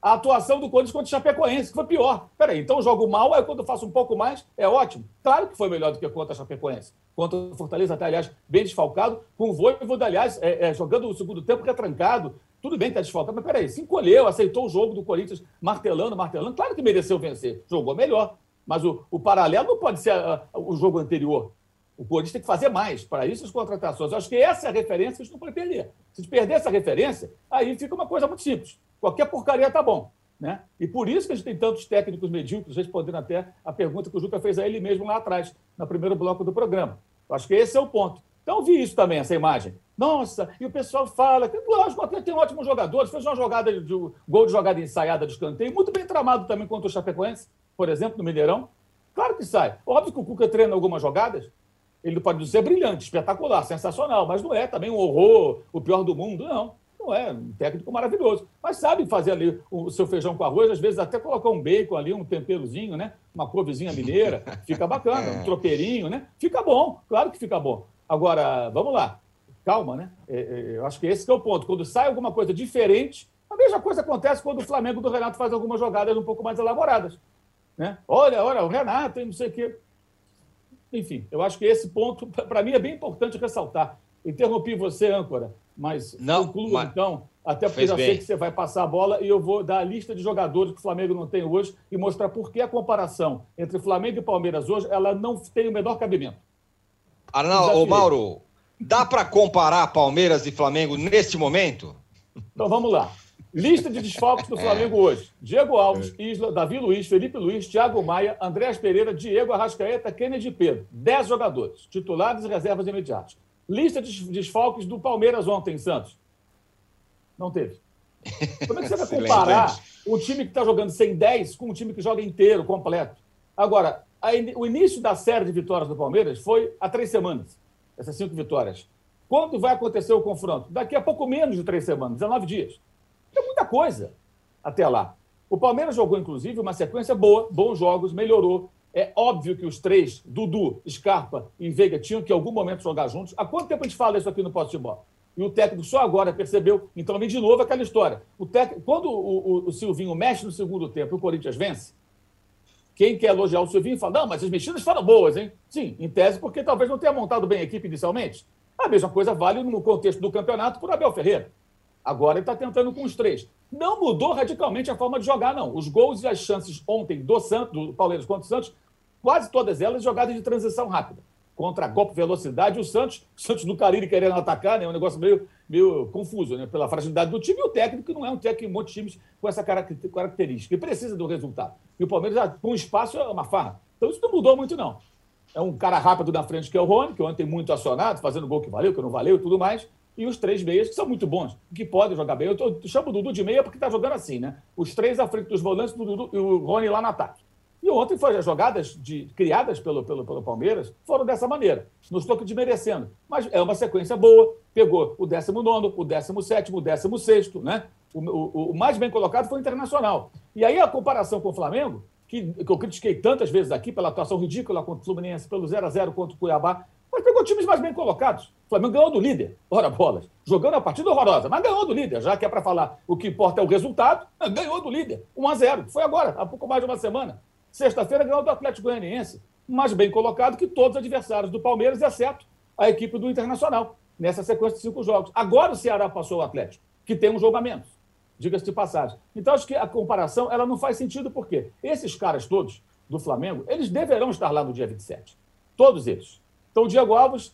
A atuação do Corinthians contra o Chapecoense, que foi pior. Peraí, então eu jogo mal, aí quando eu faço um pouco mais, é ótimo. Claro que foi melhor do que contra o Chapecoense. Contra o Fortaleza, até, aliás, bem desfalcado, com o Voivoda, aliás, jogando o segundo tempo retrancado. Tudo bem que está desfalcado, mas peraí, se encolheu, aceitou o jogo do Corinthians, martelando. Claro que mereceu vencer, jogou melhor. Mas o paralelo não pode ser o jogo anterior. O Corinthians tem que fazer mais. Para isso, as contratações. Eu acho que essa é a referência que a gente não pode perder. Se a gente perder essa referência, aí fica uma coisa muito simples. Qualquer porcaria está bom, né? E por isso que a gente tem tantos técnicos medíocres, respondendo até a pergunta que o Juca fez a ele mesmo lá atrás, no primeiro bloco do programa. Eu acho que esse é o ponto. Então, eu vi isso também, essa imagem. Nossa, e o pessoal fala que, lógico, o Atlético tem ótimos jogadores, fez uma jogada gol de jogada ensaiada de escanteio, muito bem tramado também contra o Chapecoense, por exemplo, no Mineirão. Claro que sai. Óbvio que o Cuca treina algumas jogadas, ele pode ser brilhante, espetacular, sensacional, mas não é também um horror, o pior do mundo, não. Não é um técnico maravilhoso, mas sabe fazer ali o seu feijão com arroz, às vezes até colocar um bacon ali, um temperozinho, né? Uma couvezinha mineira, fica bacana, um tropeirinho, né? Fica bom, claro que fica bom. Agora, vamos lá, calma, né? Eu acho que esse que é o ponto. Quando sai alguma coisa diferente, a mesma coisa acontece quando o Flamengo do Renato faz algumas jogadas um pouco mais elaboradas, né? Olha, o Renato e não sei o quê. Enfim, eu acho que esse ponto, para mim, é bem importante ressaltar. Interrompi você, âncora, mas concluo então, até porque já sei que você vai passar a bola e eu vou dar a lista de jogadores que o Flamengo não tem hoje e mostrar por que a comparação entre Flamengo e Palmeiras hoje, ela não tem o menor cabimento. Arnaldo, ô Mauro, dá para comparar Palmeiras e Flamengo neste momento? Então vamos lá. Lista de desfalques do Flamengo hoje. Diego Alves, Isla, Davi Luiz, Felipe Luiz, Thiago Maia, Andrés Pereira, Diego, Arrascaeta, Kennedy e Pedro. 10 jogadores, titulares e reservas imediatas. Lista de desfalques do Palmeiras ontem, Santos. Não teve. Como é que você vai comparar o time que está jogando sem 10 com um time que joga inteiro, completo? Agora, o início da série de vitórias do Palmeiras foi há 3 semanas. Essas 5 vitórias. Quando vai acontecer o confronto? Daqui a pouco menos de 3 semanas, 19 dias. Tem muita coisa até lá. O Palmeiras jogou, inclusive, uma sequência boa, bons jogos, melhorou. É óbvio que os 3, Dudu, Scarpa e Veiga, tinham que em algum momento jogar juntos. Há quanto tempo a gente fala isso aqui no Posse de Bola? E o técnico só agora percebeu. Então, vem de novo aquela história. Quando o Silvinho mexe no segundo tempo e o Corinthians vence, quem quer elogiar o Silvinho fala: não, mas as mexidas foram boas, hein? Sim, em tese, porque talvez não tenha montado bem a equipe inicialmente. A mesma coisa vale no contexto do campeonato por Abel Ferreira. Agora ele está tentando com os 3. Não mudou radicalmente a forma de jogar, não. Os gols e as chances ontem do Palmeiras contra o Santos, quase todas elas jogadas de transição rápida. Contra golpe, velocidade, o Santos do Cariri querendo atacar, né? Um negócio meio confuso, né? Pela fragilidade do time e o técnico, que não é um técnico em muitos times com essa característica. E precisa do resultado. E o Palmeiras, com espaço, é uma farra. Então isso não mudou muito, não. É um cara rápido na frente, que é o Rony, que ontem muito acionado, fazendo gol que valeu, que não valeu e tudo mais. E os 3 meias, que são muito bons, que podem jogar bem. Eu chamo o Dudu de meia porque está jogando assim, né? Os 3 à frente dos volantes, o Dudu e o Rony lá no ataque. E ontem foi as jogadas criadas pelo Palmeiras foram dessa maneira. Não estou aqui desmerecendo, mas é uma sequência boa. Pegou o 19º, o 17º, o 16º, né? O mais bem colocado foi o Internacional. E aí a comparação com o Flamengo, que eu critiquei tantas vezes aqui pela atuação ridícula contra o Fluminense, pelo 0-0 contra o Cuiabá, pegou times mais bem colocados. O Flamengo ganhou do líder, ora bolas. Jogando a partida horrorosa, mas ganhou do líder. Já que é para falar o que importa é o resultado, ganhou do líder. 1-0. Foi agora, há pouco mais de uma semana. Sexta-feira ganhou do Atlético Goianiense. Mais bem colocado que todos os adversários do Palmeiras, exceto a equipe do Internacional, nessa sequência de 5 jogos. Agora o Ceará passou o Atlético, que tem um jogo a menos. Diga-se de passagem. Então, acho que a comparação ela não faz sentido, porque esses caras todos do Flamengo, eles deverão estar lá no dia 27. Todos eles. Então, o Diego Alves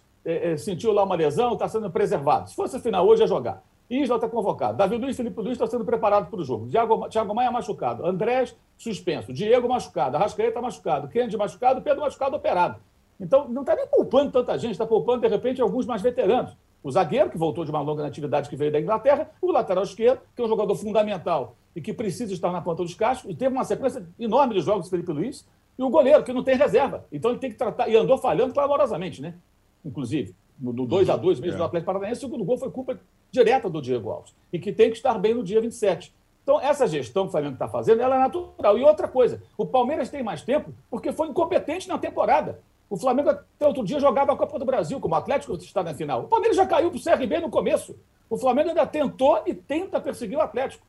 sentiu lá uma lesão, está sendo preservado. Se fosse a final hoje, ia jogar. Isla está convocado. Davi Luiz e Felipe Luiz estão sendo preparados para o jogo. Thiago Maia machucado. Andrés suspenso. Diego machucado. Arrascaeta machucado. Kennedy machucado. Pedro machucado, operado. Então, não está nem poupando tanta gente. Está poupando, de repente, alguns mais veteranos. O zagueiro, que voltou de uma longa inatividade, que veio da Inglaterra. O lateral esquerdo, que é um jogador fundamental e que precisa estar na ponta dos cascos. E teve uma sequência enorme de jogos do Felipe Luiz. E o goleiro, que não tem reserva. Então, ele tem que tratar... E andou falhando clamorosamente, né? Inclusive, no 2-2 mesmo do Atlético Paranaense, o segundo gol foi culpa direta do Diego Alves. E que tem que estar bem no dia 27. Então, essa gestão que o Flamengo está fazendo, ela é natural. E outra coisa, o Palmeiras tem mais tempo porque foi incompetente na temporada. O Flamengo, até outro dia, jogava a Copa do Brasil, como o Atlético está na final. O Palmeiras já caiu para o CRB no começo. O Flamengo ainda tentou e tenta perseguir o Atlético.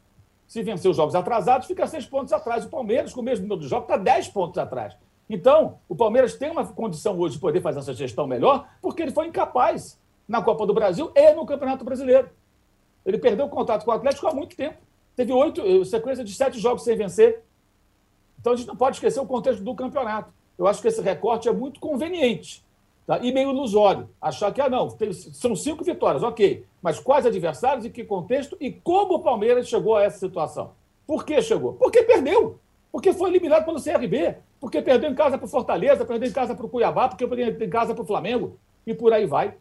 Se vencer os jogos atrasados, fica 6 pontos atrás. O Palmeiras, com o mesmo número de jogos, está 10 pontos atrás. Então, o Palmeiras tem uma condição hoje de poder fazer essa gestão melhor, porque ele foi incapaz na Copa do Brasil e no Campeonato Brasileiro. Ele perdeu o contato com o Atlético há muito tempo. Teve 8 sequências de 7 jogos sem vencer. Então, a gente não pode esquecer o contexto do campeonato. Eu acho que esse recorte é muito conveniente, tá? E meio ilusório. Achar que, são 5 vitórias, ok. Mas quais adversários, em que contexto e como o Palmeiras chegou a essa situação? Por que chegou? Porque perdeu. Porque foi eliminado pelo CRB. Porque perdeu em casa para o Fortaleza, perdeu em casa para o Cuiabá, porque perdeu em casa para o Flamengo. E por aí vai.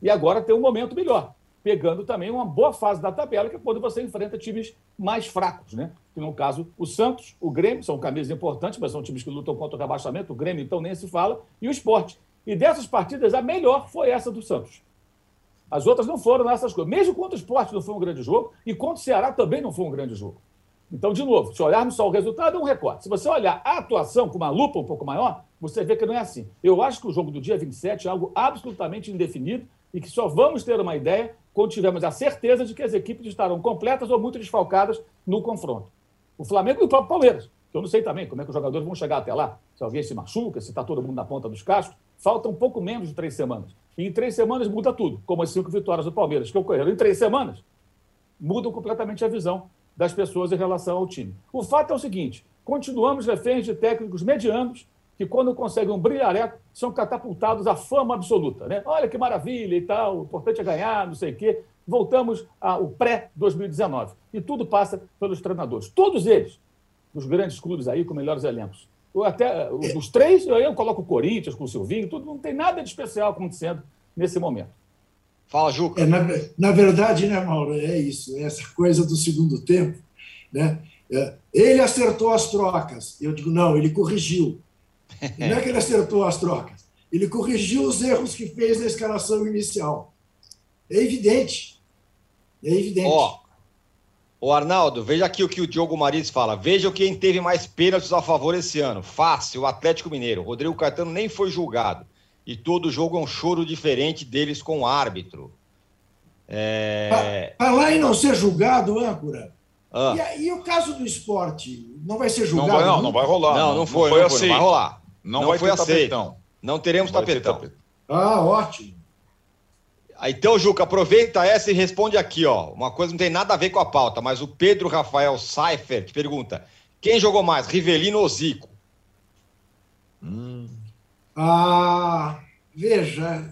E agora tem um momento melhor. Pegando também uma boa fase da tabela, que é quando você enfrenta times mais fracos, né? Que, no caso, o Santos, o Grêmio, são camisas importantes, mas são times que lutam contra o rebaixamento, o Grêmio, então, nem se fala, e o Sport. E dessas partidas, a melhor foi essa do Santos. As outras não foram essas coisas. Mesmo contra o Sport não foi um grande jogo, e contra o Ceará também não foi um grande jogo. Então, de novo, se olharmos só o resultado, é um recorte. Se você olhar a atuação com uma lupa um pouco maior, você vê que não é assim. Eu acho que o jogo do dia 27 é algo absolutamente indefinido, e que só vamos ter uma ideia quando tivermos a certeza de que as equipes estarão completas ou muito desfalcadas no confronto. O Flamengo e o próprio Palmeiras. Eu não sei também como é que os jogadores vão chegar até lá. Se alguém se machuca, se está todo mundo na ponta dos cascos. Falta um pouco menos de 3 semanas. E em 3 semanas muda tudo, como as 5 vitórias do Palmeiras, que ocorreram em 3 semanas. Mudam completamente a visão das pessoas em relação ao time. O fato é o seguinte, continuamos reféns de técnicos medianos, que quando conseguem um brilhareto, são catapultados à fama absoluta, né? Olha que maravilha e tal, o importante é ganhar, não sei o quê. Voltamos ao pré-2019. E tudo passa pelos treinadores. Todos eles, dos grandes clubes aí, com melhores elencos. Eu até, os 3, eu coloco o Corinthians, com o Silvinho, tudo, não tem nada de especial acontecendo nesse momento. Fala, Juca. Na verdade, né, Mauro, é isso. Essa coisa do segundo tempo, né? Ele acertou as trocas. Eu digo, não, ele corrigiu. Não é que ele acertou as trocas. Ele corrigiu os erros que fez na escalação inicial. É evidente. É evidente. Ó, Arnaldo, veja aqui o que o Diogo Mariz fala. Veja quem teve mais pênaltis a favor esse ano. Fácil, o Atlético Mineiro. Rodrigo Caetano nem foi julgado. E todo jogo é um choro diferente deles com o árbitro. Para lá e não ser julgado, âncora. E o caso do esporte? Não vai ser julgado? Não vai rolar. Não foi aceito. Não vai rolar. Não foi aceito. Não teremos tapetão. Ótimo. Então, Juca, aproveita essa e responde aqui, ó. Uma coisa não tem nada a ver com a pauta, mas o Pedro Rafael Seifert pergunta: quem jogou mais, Rivelino ou Zico? Veja,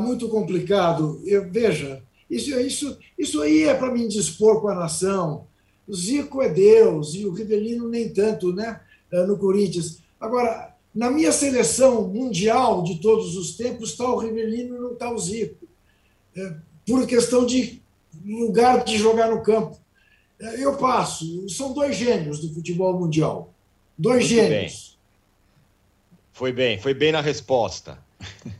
muito complicado. Veja, isso aí é para me indispor com a nação. O Zico é Deus e o Rivelino nem tanto, né? No Corinthians. Agora, na minha seleção mundial de todos os tempos, está o Rivelino e não está o Zico. Por questão de lugar de jogar no campo. Eu passo. São 2 gênios do futebol mundial. 2 gênios. Foi bem na resposta.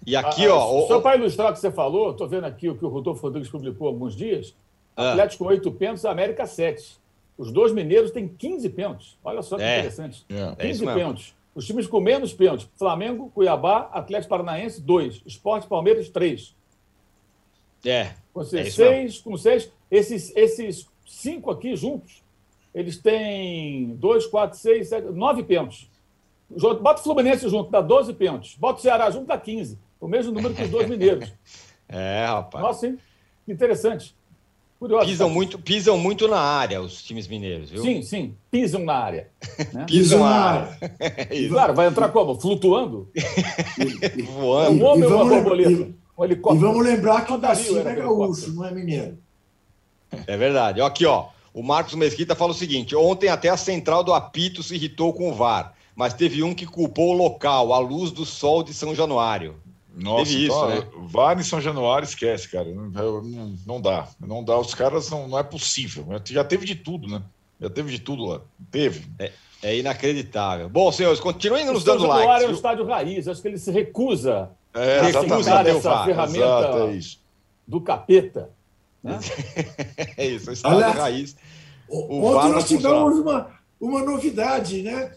E aqui, só para ilustrar o que você falou, estou vendo aqui o que o Rodolfo Rodrigues publicou há alguns dias. Atlético 8 pênaltis, América 7. Os 2 mineiros têm 15 pênaltis. Olha só que interessante. 15 pênaltis. Os times com menos pênaltis, Flamengo, Cuiabá, Atlético Paranaense, 2. Sport, Palmeiras, 3. Com seis. Esses 5 aqui juntos, eles têm 2, 4, 6, 7, 9 pênaltis. Bota o Fluminense junto, dá 12 pênaltis. Bota o Ceará junto, dá 15. O mesmo número que os dois mineiros. Rapaz. Nossa, hein? Interessante. Curioso. Pisam muito na área os times mineiros, viu? Sim. Pisam na área. Né? Pisam na área. Claro, vai entrar como? Flutuando? Voando. Um homem ou uma borboleta? Um helicóptero. E vamos lembrar que o Daci é gaúcho, não é mineiro. É verdade. Aqui, ó. O Marcos Mesquita fala o seguinte: ontem até a central do apito se irritou com o VAR, mas teve um que culpou o local, a luz do sol de São Januário. Nossa, teve isso, né? VAR em São Januário, esquece, cara. Não dá. Os caras não é possível. Já teve de tudo, né? Já teve de tudo lá. Teve. É inacreditável. Bom, senhores, continuem nos dando like. São Januário é um estádio raiz. Acho que ele se recusa a essa ferramenta do capeta. Né? É isso, o estádio raiz. Ontem nós tivemos uma novidade, né?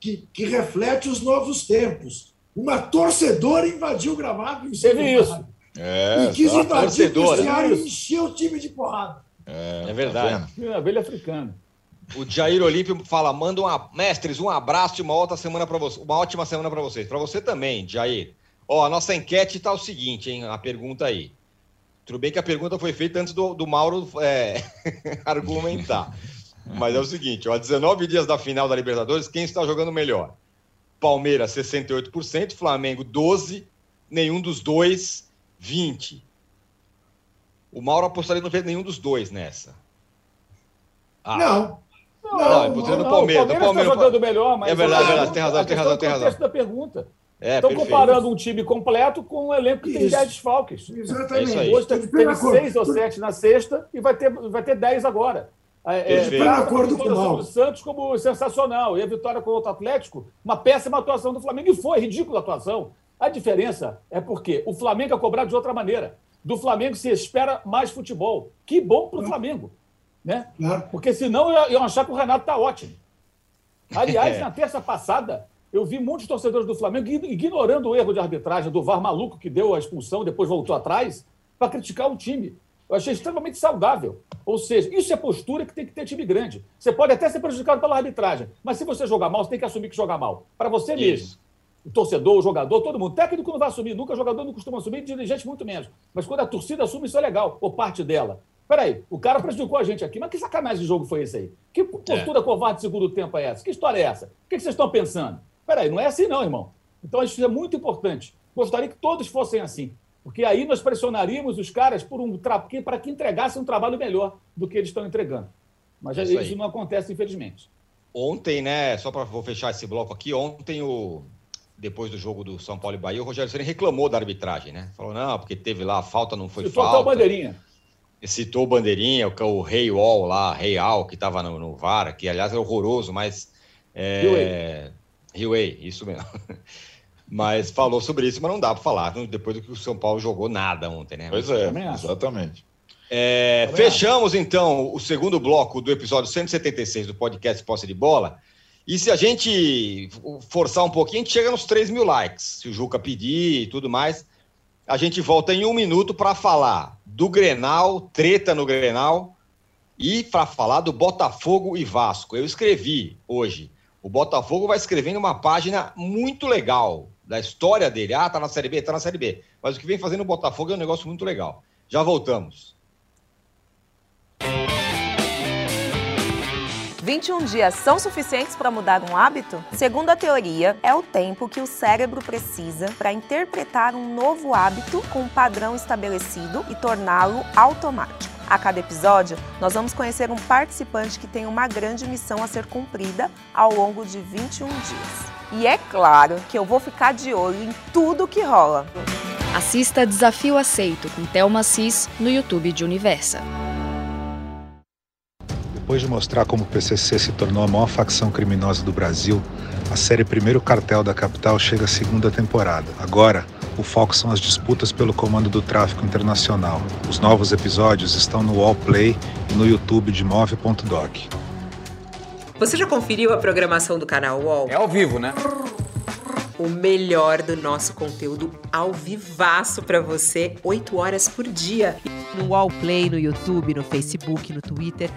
Que reflete os novos tempos. Uma torcedora invadiu o gramado. Teve isso. E quis invadir o vestiário e encher o time de porrada. É verdade. É uma abelha africana. O Jair Olímpio fala: manda mestres, um abraço e uma ótima semana para vocês. Para você também, Jair. Ó, a nossa enquete está o seguinte, hein? A pergunta aí. Tudo bem que a pergunta foi feita antes do Mauro argumentar. Mas é o seguinte, ó, há 19 dias da final da Libertadores, quem está jogando melhor? Palmeiras, 68%, Flamengo, 12%, nenhum dos dois, 20%. O Mauro apostaria não ver nenhum dos dois nessa. Não, apostaria no Palmeiras. O Palmeiras está jogando melhor, mas... É verdade, tem razão. É o contexto da pergunta. Estão comparando um time completo com um elenco que tem 10 desfalques. Exatamente. Hoje teve 6 ou 7 na sexta e vai ter 10 agora. Para acordo com o Santos como sensacional, e a vitória contra o Atlético, uma péssima atuação do Flamengo, e foi ridícula a atuação. A diferença é porque o Flamengo é cobrado de outra maneira. Do Flamengo se espera mais futebol. Que bom para o Flamengo, né? Porque senão eu achar que o Renato está ótimo. Aliás, na terça passada, eu vi muitos torcedores do Flamengo ignorando o erro de arbitragem do VAR maluco que deu a expulsão, depois voltou atrás, para criticar o time. Eu achei extremamente saudável. Ou seja, isso é postura que tem que ter time grande. Você pode até ser prejudicado pela arbitragem, mas se você jogar mal, você tem que assumir que joga mal. Para você mesmo. O torcedor, o jogador, todo mundo. Técnico não vai assumir nunca, o jogador não costuma assumir, dirigente muito menos. Mas quando a torcida assume, isso é legal, ou parte dela. Peraí, o cara prejudicou a gente aqui, mas que sacanagem de jogo foi esse aí? Que postura covarde de segundo tempo é essa? Que história é essa? O que vocês estão pensando? Peraí, não é assim não, irmão. Então isso é muito importante. Gostaria que todos fossem assim. Porque aí nós pressionaríamos os caras para que entregassem um trabalho melhor do que eles estão entregando. Mas isso não acontece, infelizmente. Ontem, né, vou fechar esse bloco aqui, ontem, depois do jogo do São Paulo e Bahia, o Rogério Ceni reclamou da arbitragem, né? Falou, não, porque teve lá a falta, não foi falta. Citou o Bandeirinha. Citou o Bandeirinha, o Reial lá, que estava no VAR, que aliás é horroroso, mas... Rio Way, isso mesmo. Mas falou sobre isso, mas não dá para falar depois do que o São Paulo jogou nada ontem, né? Pois é, exatamente. Fechamos, então, o segundo bloco do episódio 176 do podcast Posse de Bola. E se a gente forçar um pouquinho, a gente chega nos 3 mil likes. Se o Juca pedir e tudo mais, a gente volta em 1 minuto para falar do Grenal, treta no Grenal, e para falar do Botafogo e Vasco. Eu escrevi hoje. O Botafogo vai escrevendo uma página muito legal da história dele. Tá na Série B. Mas o que vem fazendo o Botafogo é um negócio muito legal. Já voltamos. 21 dias são suficientes para mudar um hábito? Segundo a teoria, é o tempo que o cérebro precisa para interpretar um novo hábito com um padrão estabelecido e torná-lo automático. A cada episódio, nós vamos conhecer um participante que tem uma grande missão a ser cumprida ao longo de 21 dias. E é claro que eu vou ficar de olho em tudo que rola. Assista Desafio Aceito com Thelma Assis no YouTube de Universa. Depois de mostrar como o PCC se tornou a maior facção criminosa do Brasil, a série Primeiro Cartel da Capital chega à segunda temporada. Agora, o foco são as disputas pelo comando do tráfico internacional. Os novos episódios estão no Wallplay e no YouTube de Move.doc. Você já conferiu a programação do canal UOL? É ao vivo, né? O melhor do nosso conteúdo ao vivaço pra você, 8 horas por dia. No UOL Play, no YouTube, no Facebook, no Twitter.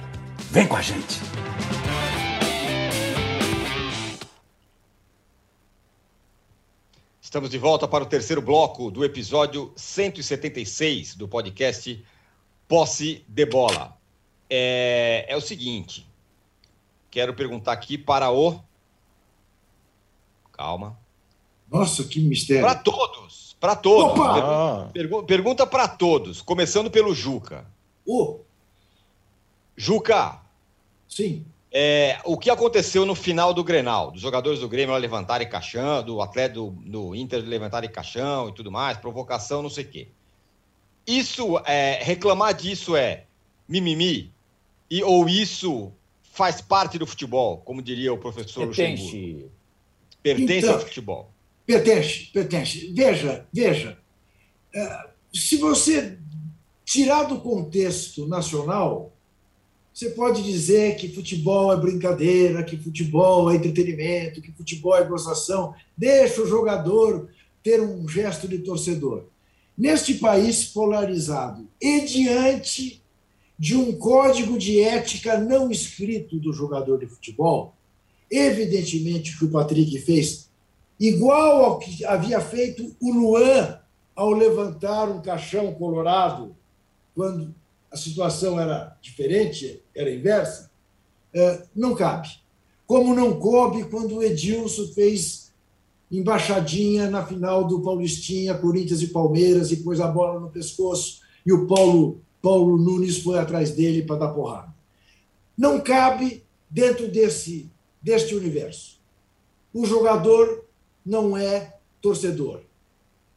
Vem com a gente! Estamos de volta para o terceiro bloco do episódio 176 do podcast Posse de Bola. É o seguinte, quero perguntar aqui para o... Calma. Nossa, que mistério. Para todos. Opa! Pergunta para todos, começando pelo Juca. Juca. Sim. O que aconteceu no final do Grenal? Dos jogadores do Grêmio levantarem caixão, do atleta do Inter levantarem caixão e tudo mais, provocação, não sei o quê. Isso, reclamar disso é mimimi? Ou isso faz parte do futebol, como diria o professor Luxemburgo? Pertence então, ao futebol? Pertence. Veja. Se você tirar do contexto nacional, você pode dizer que futebol é brincadeira, que futebol é entretenimento, que futebol é gozação. Deixa o jogador ter um gesto de torcedor. Neste país polarizado e diante de um código de ética não escrito do jogador de futebol, evidentemente que o Patrick fez igual ao que havia feito o Luan ao levantar um caixão colorado, quando a situação era diferente, era inversa, não cabe. Como não coube quando o Edilson fez embaixadinha na final do Paulistinha, Corinthians e Palmeiras, e pôs a bola no pescoço, e o Paulo Nunes foi atrás dele para dar porrada. Não cabe dentro deste universo. O jogador não é torcedor.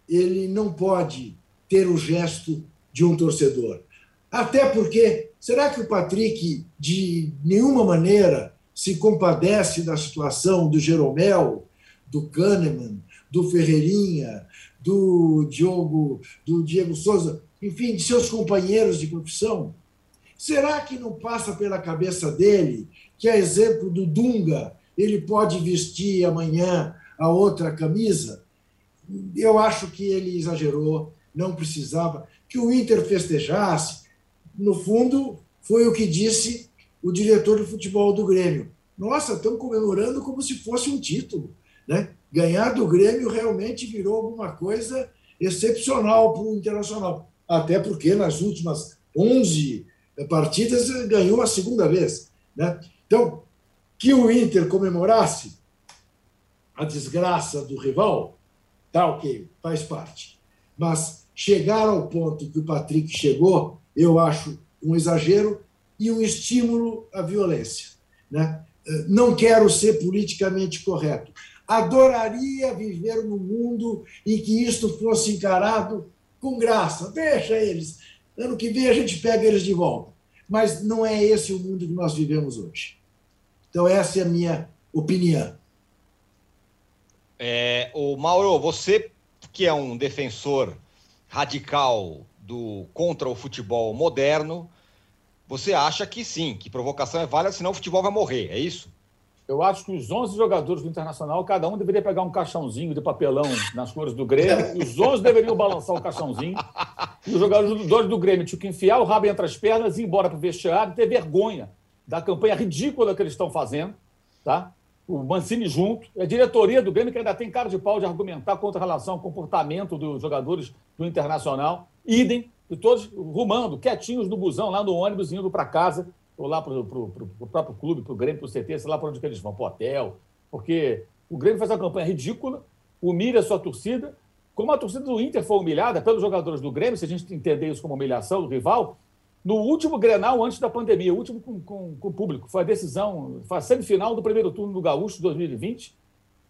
Ele não pode ter o gesto de um torcedor. Até porque, será que o Patrick, de nenhuma maneira, se compadece da situação do Jeromel, do Kahneman, do Ferreirinha, do Diego Souza, enfim, de seus companheiros de profissão? Será que não passa pela cabeça dele que, a exemplo do Dunga, ele pode vestir amanhã a outra camisa? Eu acho que ele exagerou, não precisava. Que o Inter festejasse, no fundo, foi o que disse o diretor de futebol do Grêmio. Nossa, estão comemorando como se fosse um título, né? Ganhar do Grêmio realmente virou alguma coisa excepcional para o Internacional. Até porque nas últimas 11 partidas ganhou a segunda vez, né? Então, que o Inter comemorasse a desgraça do rival, tá ok, faz parte. Mas chegar ao ponto que o Patrick chegou, eu acho um exagero e um estímulo à violência, né? Não quero ser politicamente correto. Adoraria viver num mundo em que isto fosse encarado com graça. Deixa eles. Ano que vem a gente pega eles de volta. Mas não é esse o mundo que nós vivemos hoje. Então essa é a minha opinião. O Mauro, você que é um defensor radical contra o futebol moderno, você acha que sim, que provocação é válida, senão o futebol vai morrer, é isso? Eu acho que os 11 jogadores do Internacional, cada um deveria pegar um caixãozinho de papelão nas cores do Grêmio, os 11 deveriam balançar o caixãozinho, e os jogadores do Grêmio tinham que enfiar o rabo entre as pernas e ir embora para o vestiário e ter vergonha da campanha ridícula que eles estão fazendo, tá? O Mancini junto, a diretoria do Grêmio que ainda tem cara de pau de argumentar contra relação ao comportamento dos jogadores do Internacional, idem, e todos rumando, quietinhos no busão, lá no ônibus, indo para casa, ou lá para o próprio clube, para o Grêmio, para o CT, sei lá para onde que eles vão, para o hotel, porque o Grêmio faz uma campanha ridícula, humilha a sua torcida, como a torcida do Inter foi humilhada pelos jogadores do Grêmio, se a gente entender isso como humilhação do rival, no último Grenal, antes da pandemia, o último com o público, foi a decisão, foi a semifinal do primeiro turno do Gaúcho, 2020,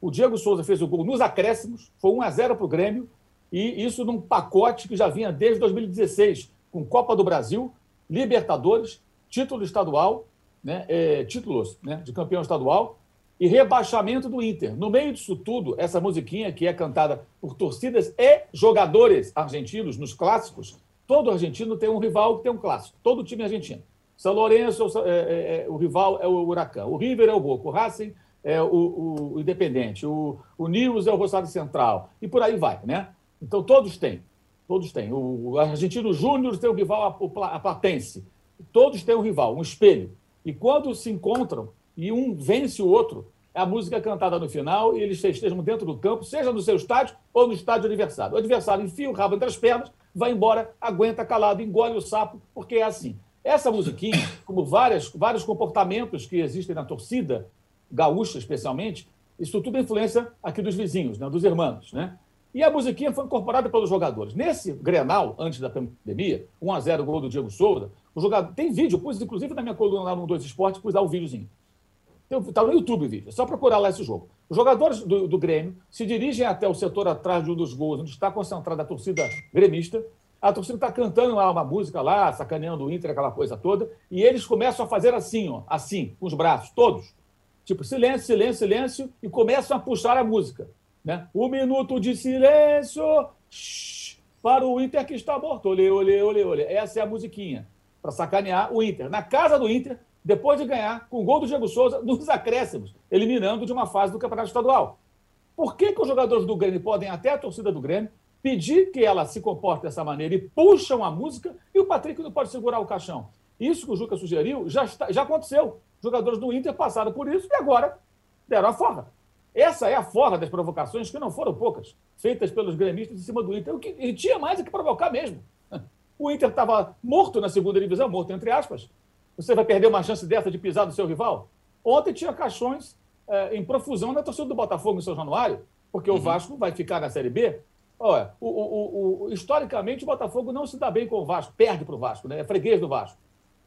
o Diego Souza fez o gol nos acréscimos, foi 1-0 para o Grêmio, e isso num pacote que já vinha desde 2016, com Copa do Brasil, Libertadores, título estadual, né, títulos, né, de campeão estadual e rebaixamento do Inter. No meio disso tudo, essa musiquinha que é cantada por torcidas e jogadores argentinos nos clássicos, todo argentino tem um rival que tem um clássico, todo time argentino. São Lourenço, o rival é o Huracán. O River é o Boca. O Racing é o Independente. O News é o Rosário Central. E por aí vai, né? Então, todos têm. Todos têm. O Argentino Júnior tem o rival, a Platense. Todos têm um rival, um espelho. E quando se encontram e um vence o outro, a música é cantada no final e eles estejam dentro do campo, seja no seu estádio ou no estádio adversário. O adversário enfia o rabo entre as pernas, vai embora, aguenta calado, engole o sapo, porque é assim. Essa musiquinha, como vários comportamentos que existem na torcida, gaúcha especialmente, isso tudo é influência aqui dos vizinhos, né? Dos irmãos, né? E a musiquinha foi incorporada pelos jogadores. Nesse Grenal, antes da pandemia, 1-0, gol do Diego Souza, o jogador... tem vídeo, pus inclusive na minha coluna lá no 2 Esporte, pus lá um videozinho. Está no YouTube o vídeo, é só procurar lá esse jogo. Os jogadores do Grêmio se dirigem até o setor atrás de um dos gols, onde está concentrada a torcida gremista. A torcida está cantando lá uma música lá, sacaneando o Inter, aquela coisa toda, e eles começam a fazer assim, ó, assim, com os braços, todos. Tipo, silêncio, silêncio, silêncio, e começam a puxar a música. Né? Um minuto de silêncio shh, para o Inter que está morto. Olê, olê, olê, olê. Essa é a musiquinha para sacanear o Inter. Na casa do Inter, depois de ganhar com o gol do Diego Souza nos acréscimos, eliminando de uma fase do Campeonato Estadual. Por que os jogadores do Grêmio podem, até a torcida do Grêmio, pedir que ela se comporte dessa maneira e puxam a música e o Patrick não pode segurar o caixão? Isso que o Juca sugeriu já aconteceu. Jogadores do Inter passaram por isso e agora deram a forra. Essa é a forra das provocações, que não foram poucas, feitas pelos gremistas em cima do Inter. O que ele tinha mais é que provocar mesmo. O Inter estava morto na segunda divisão, morto entre aspas. Você vai perder uma chance dessa de pisar do seu rival? Ontem tinha caixões em profusão na torcida do Botafogo em São Januário, porque o Vasco vai ficar na Série B. Olha, historicamente, o Botafogo não se dá bem com o Vasco, perde para o Vasco, né? É freguês do Vasco.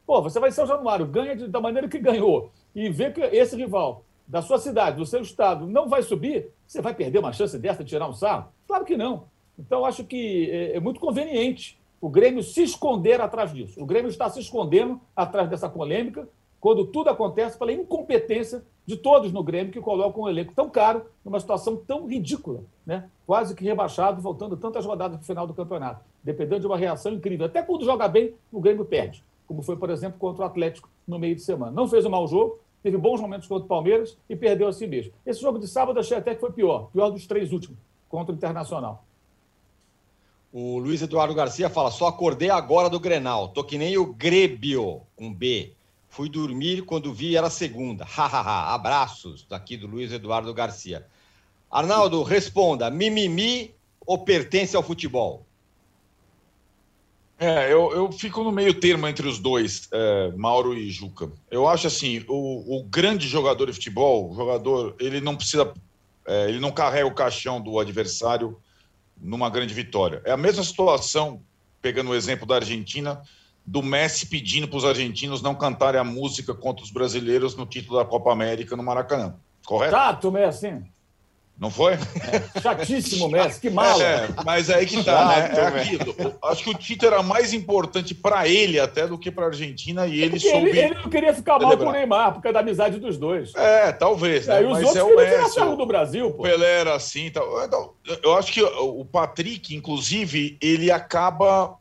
Pô, você vai em São Januário, ganha da maneira que ganhou, e vê que esse rival da sua cidade, do seu estado, não vai subir, você vai perder uma chance dessa de tirar um sarro? Claro que não. Então, acho que é muito conveniente o Grêmio se esconder atrás disso. O Grêmio está se escondendo atrás dessa polêmica, quando tudo acontece pela incompetência de todos no Grêmio, que colocam um elenco tão caro numa situação tão ridícula, né? Quase que rebaixado, faltando tantas rodadas para o final do campeonato, dependendo de uma reação incrível. Até quando joga bem, o Grêmio perde, como foi, por exemplo, contra o Atlético no meio de semana. Não fez um mau jogo, teve bons momentos contra o Palmeiras e perdeu a si mesmo. Esse jogo de sábado achei até que foi pior dos três últimos, contra o Internacional. O Luiz Eduardo Garcia fala, só acordei agora do Grenal, tô que nem o Grêmio, com B. Fui dormir quando vi, era segunda. Hahaha, abraços daqui do Luiz Eduardo Garcia. Arnaldo, responda, mimimi ou pertence ao futebol? Eu fico no meio termo entre os dois, Mauro e Juca. Eu acho assim, o grande jogador de futebol, o jogador, ele não precisa, ele não carrega o caixão do adversário numa grande vitória. É a mesma situação, pegando o exemplo da Argentina, do Messi pedindo para os argentinos não cantarem a música contra os brasileiros no título da Copa América no Maracanã, correto? Tato, Messi, hein? Não foi? Chatíssimo, Messi, que mala. Mas aí que tá, né? É aquilo. Acho que o título era mais importante para ele até do que para a Argentina e ele soube... Ele não queria ficar mal com o Neymar, por causa da amizade dos dois. Talvez, né? E os mas outros queriam tirar sarro do Brasil, pô. O Pelé era assim e tal. Eu acho que o Patrick, inclusive, ele acaba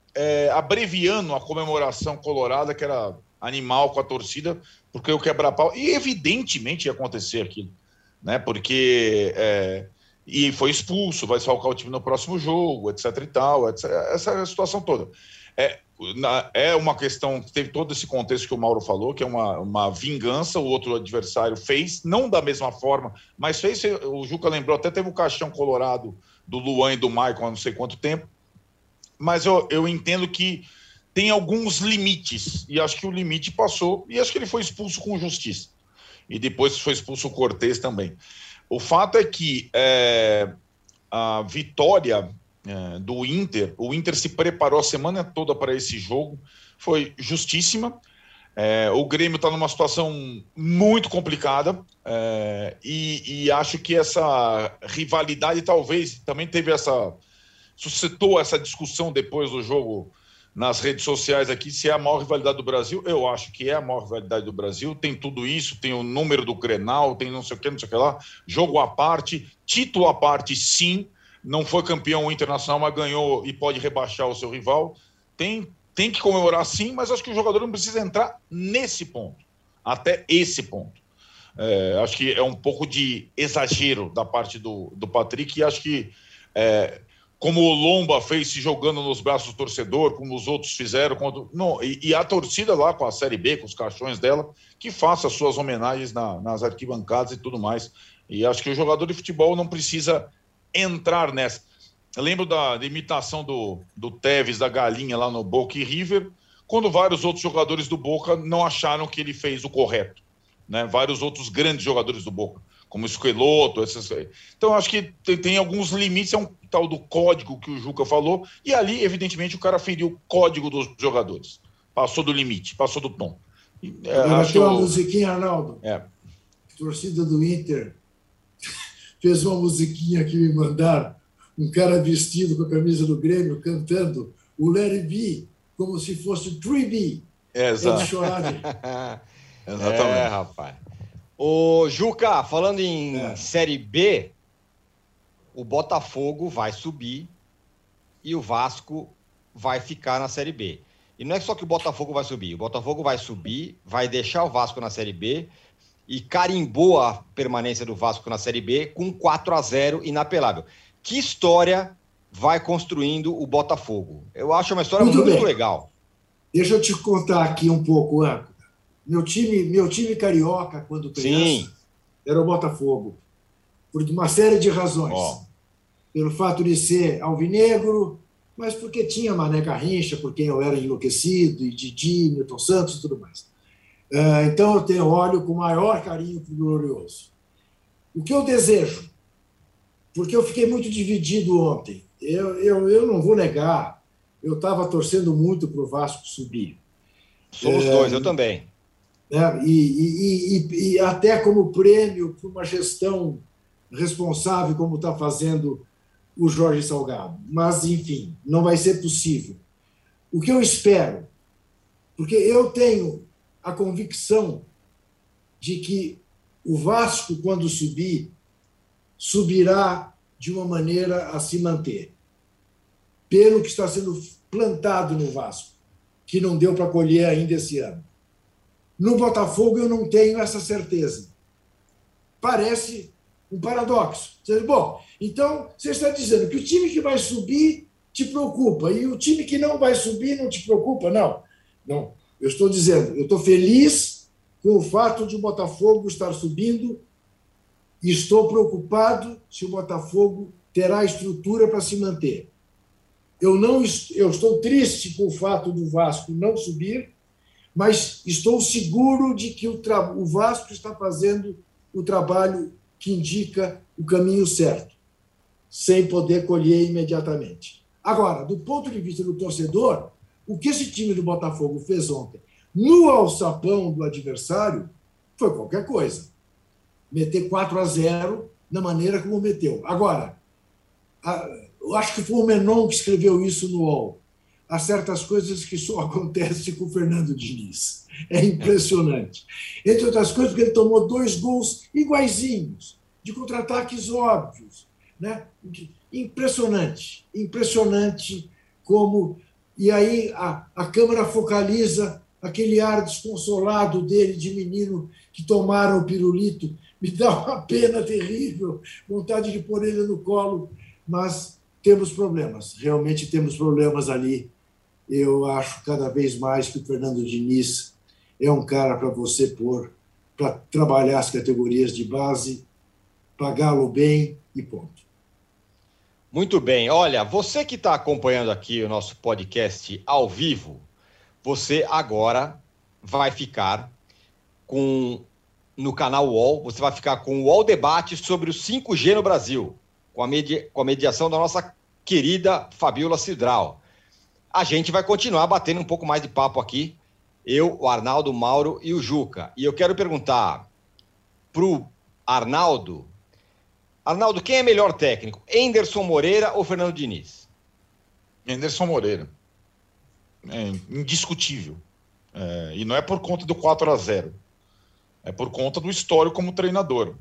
abreviando a comemoração colorada, que era animal com a torcida, porque o quebra-pau... E evidentemente ia acontecer aquilo. Né, porque e foi expulso, vai desfalcar o time no próximo jogo, etc e tal, etc, essa situação toda. É uma questão que teve todo esse contexto que o Mauro falou, que é uma vingança, o outro adversário fez, não da mesma forma, mas fez, o Juca lembrou, até teve o caixão colorado do Luan e do Maicon há não sei quanto tempo, mas eu entendo que tem alguns limites, e acho que o limite passou, e acho que ele foi expulso com justiça. E depois foi expulso o Cortez também. O fato é que a vitória do Inter, o Inter se preparou a semana toda para esse jogo, foi justíssima. O Grêmio está numa situação muito complicada e acho que essa rivalidade talvez também teve suscitou essa discussão depois do jogo nas redes sociais aqui, se é a maior rivalidade do Brasil. Eu acho que é a maior rivalidade do Brasil, tem tudo isso, tem o número do Grenal, tem não sei o que, não sei o que lá, jogo à parte, título à parte, sim, não foi campeão internacional, mas ganhou e pode rebaixar o seu rival, tem tem que comemorar sim, mas acho que o jogador não precisa entrar nesse ponto, até esse ponto. Acho que é um pouco de exagero da parte do Patrick, e acho que como o Lomba fez se jogando nos braços do torcedor, como os outros fizeram, e a torcida lá com a Série B, com os caixões dela, que faça suas homenagens nas arquibancadas e tudo mais. E acho que o jogador de futebol não precisa entrar nessa. Eu lembro da imitação do Tevez, da galinha lá no Boca e River, quando vários outros jogadores do Boca não acharam que ele fez o correto, né? Vários outros grandes jogadores do Boca, como o Schelotto, essas... Então, acho que tem alguns limites, é um tal do código que o Juca falou, e ali, evidentemente, o cara feriu o código dos jogadores. Passou do limite, passou do tom. Acho uma musiquinha, Arnaldo. Torcida do Inter fez uma musiquinha que me mandaram, um cara vestido com a camisa do Grêmio, cantando o Let It Be, como se fosse o 3B. Exato. Exatamente. Rapaz. Ô, Juca, falando em Série B, o Botafogo vai subir e o Vasco vai ficar na Série B. E não é só que o Botafogo vai subir, vai deixar o Vasco na Série B e carimbou a permanência do Vasco na Série B com 4-0 inapelável. Que história vai construindo o Botafogo? Eu acho uma história muito legal. Deixa eu te contar aqui um pouco, Anco. Meu time carioca, quando criança, era o Botafogo. Por uma série de razões. Pelo fato de ser alvinegro, mas porque tinha Mané Garrincha, por quem eu era enlouquecido, e Didi, Milton Santos e tudo mais. Então eu olho com o maior carinho para o glorioso. O que eu desejo, porque eu fiquei muito dividido ontem. Eu não vou negar, eu estava torcendo muito para o Vasco subir. Somos dois, eu também. E até como prêmio para uma gestão responsável, como está fazendo o Jorge Salgado. Mas, enfim, não vai ser possível. O que eu espero, porque eu tenho a convicção de que o Vasco, quando subir, subirá de uma maneira a se manter, pelo que está sendo plantado no Vasco, que não deu para colher ainda esse ano. No Botafogo eu não tenho essa certeza. Parece um paradoxo. Bom, então você está dizendo que o time que vai subir te preocupa e o time que não vai subir não te preocupa? Não. Não. Eu estou dizendo, eu estou feliz com o fato de o Botafogo estar subindo. Estou preocupado se o Botafogo terá estrutura para se manter. Eu estou triste com o fato do Vasco não subir, mas estou seguro de que o Vasco está fazendo o trabalho que indica o caminho certo, sem poder colher imediatamente. Agora, do ponto de vista do torcedor, o que esse time do Botafogo fez ontem, no alçapão do adversário, foi qualquer coisa. Meter 4-0 na maneira como meteu. Agora, eu acho que foi o Menon que escreveu isso no UOL. Há certas coisas que só acontecem com o Fernando Diniz. É impressionante. Entre outras coisas, porque ele tomou 2 gols iguaizinhos, de contra-ataques óbvios. Né? Impressionante. Impressionante como... E aí a câmera focaliza aquele ar desconsolado dele, de menino que tomaram o pirulito. Me dá uma pena terrível, vontade de pôr ele no colo, mas temos problemas, realmente temos problemas ali. Eu acho cada vez mais que o Fernando Diniz é um cara para você pôr, para trabalhar as categorias de base, pagá-lo bem e ponto. Muito bem. Olha, você que está acompanhando aqui o nosso podcast ao vivo, você agora vai ficar com... No canal UOL, você vai ficar com o UOL Debate sobre o 5G no Brasil, com a mediação da nossa querida Fabiola Cidral. A gente vai continuar batendo um pouco mais de papo aqui, eu, o Arnaldo, o Mauro e o Juca. E eu quero perguntar para o Arnaldo. Arnaldo, quem é melhor técnico, Enderson Moreira ou Fernando Diniz? Enderson Moreira. É indiscutível. E não é por conta do 4-0. É por conta do histórico como treinador.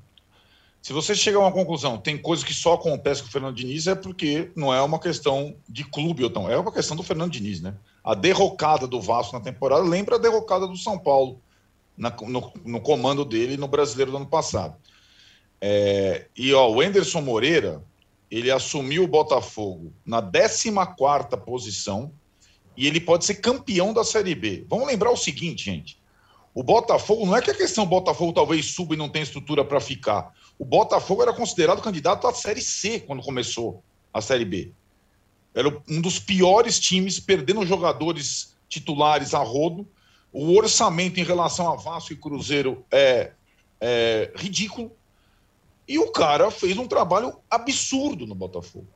Se você chegar a uma conclusão, tem coisa que só acontece com o Fernando Diniz, é porque não é uma questão de clube, ou não, é uma questão do Fernando Diniz, né? A derrocada do Vasco na temporada lembra a derrocada do São Paulo no comando dele no Brasileiro do ano passado. O Enderson Moreira, ele assumiu o Botafogo na 14ª posição e ele pode ser campeão da Série B. Vamos lembrar o seguinte, gente. O Botafogo, não é que a questão do Botafogo talvez suba e não tenha estrutura para ficar. O Botafogo era considerado candidato à Série C quando começou a Série B. Era um dos piores times, perdendo jogadores titulares a rodo. O orçamento em relação a Vasco e Cruzeiro é ridículo. E o cara fez um trabalho absurdo no Botafogo.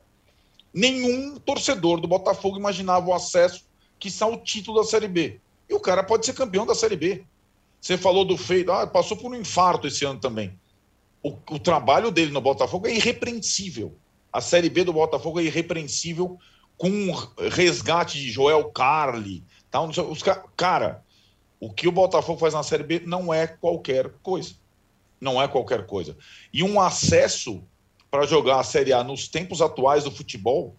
Nenhum torcedor do Botafogo imaginava o acesso, quiçá o título da Série B. E o cara pode ser campeão da Série B. Você falou do Feito, passou por um infarto esse ano também. O trabalho dele no Botafogo é irrepreensível. A Série B do Botafogo é irrepreensível, com resgate de Joel Carli. Tá? Cara, o que o Botafogo faz na Série B não é qualquer coisa. Não é qualquer coisa. E um acesso para jogar a Série A nos tempos atuais do futebol,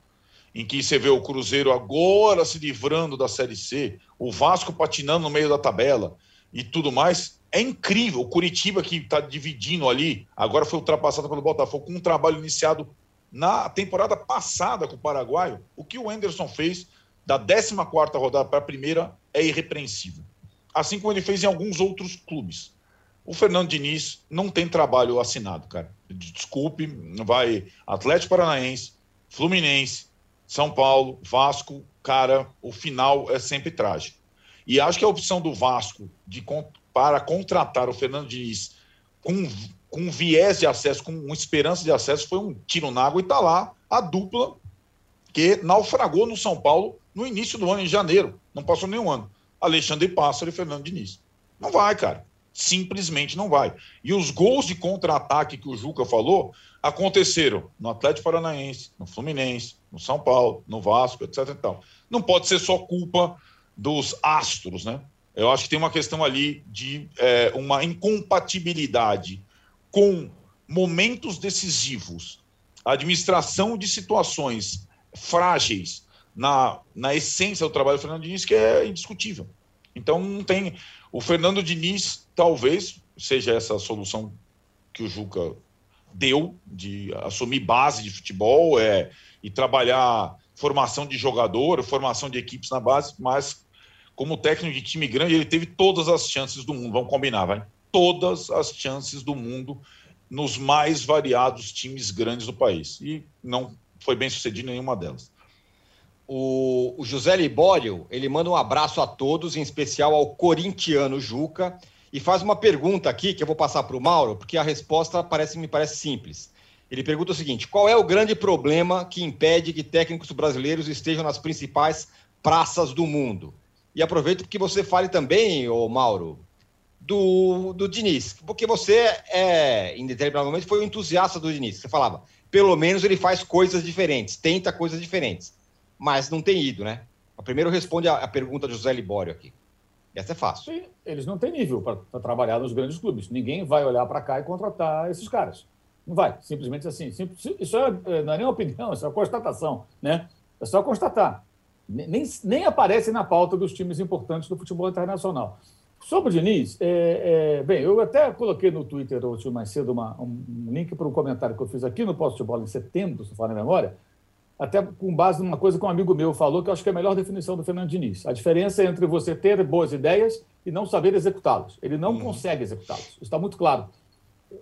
em que você vê o Cruzeiro agora se livrando da Série C, o Vasco patinando no meio da tabela e tudo mais, é incrível. O Curitiba, que está dividindo ali, agora foi ultrapassado pelo Botafogo, com um trabalho iniciado na temporada passada com o Paraguaio. O que o Enderson fez da 14ª rodada para a primeira é irrepreensível. Assim como ele fez em alguns outros clubes. O Fernando Diniz não tem trabalho assinado, cara. Desculpe, vai Atlético Paranaense, Fluminense, São Paulo, Vasco, cara, o final é sempre trágico. E acho que a opção do Vasco para contratar o Fernando Diniz com viés de acesso, com esperança de acesso, foi um tiro na água, e está lá a dupla que naufragou no São Paulo no início do ano, em janeiro. Não passou nenhum ano. Alexandre Pássaro e Fernando Diniz. Não vai, cara. Simplesmente não vai. E os gols de contra-ataque que o Juca falou aconteceram no Atlético Paranaense, no Fluminense, no São Paulo, no Vasco, etc. E tal. Não pode ser só culpa dos astros, né? Eu acho que tem uma questão ali de uma incompatibilidade com momentos decisivos, administração de situações frágeis na essência do trabalho do Fernando Diniz, que é indiscutível. Então, não tem... O Fernando Diniz, talvez, seja essa solução que o Juca deu, de assumir base de futebol e trabalhar formação de jogador, formação de equipes na base, mas como técnico de time grande, ele teve todas as chances do mundo, vamos combinar, vai? Todas as chances do mundo nos mais variados times grandes do país. E não foi bem sucedido em nenhuma delas. O José Libório, ele manda um abraço a todos, em especial ao corintiano Juca, e faz uma pergunta aqui, que eu vou passar para o Mauro, porque a resposta me parece simples. Ele pergunta o seguinte: qual é o grande problema que impede que técnicos brasileiros estejam nas principais praças do mundo? E aproveito que você fale também, ô Mauro, do Diniz, porque você, em determinado momento, foi um entusiasta do Diniz. Você falava, pelo menos ele faz coisas diferentes, tenta coisas diferentes. Mas não tem ido, né? Primeiro responde a pergunta do José Libório aqui. Essa é fácil. Sim, eles não têm nível para trabalhar nos grandes clubes. Ninguém vai olhar para cá e contratar esses caras. Não vai. Simplesmente assim. Isso não é nem opinião, isso é uma constatação, né? É só constatar. Nem aparece na pauta dos times importantes do futebol internacional. Sobre o Diniz, bem, eu até coloquei no Twitter hoje mais cedo um link para um comentário que eu fiz aqui no Posse de Bola em setembro, se for na memória, até com base numa coisa que um amigo meu falou, que eu acho que é a melhor definição do Fernando Diniz. A diferença é entre você ter boas ideias e não saber executá-las. Ele não consegue executá-las. Isso está muito claro.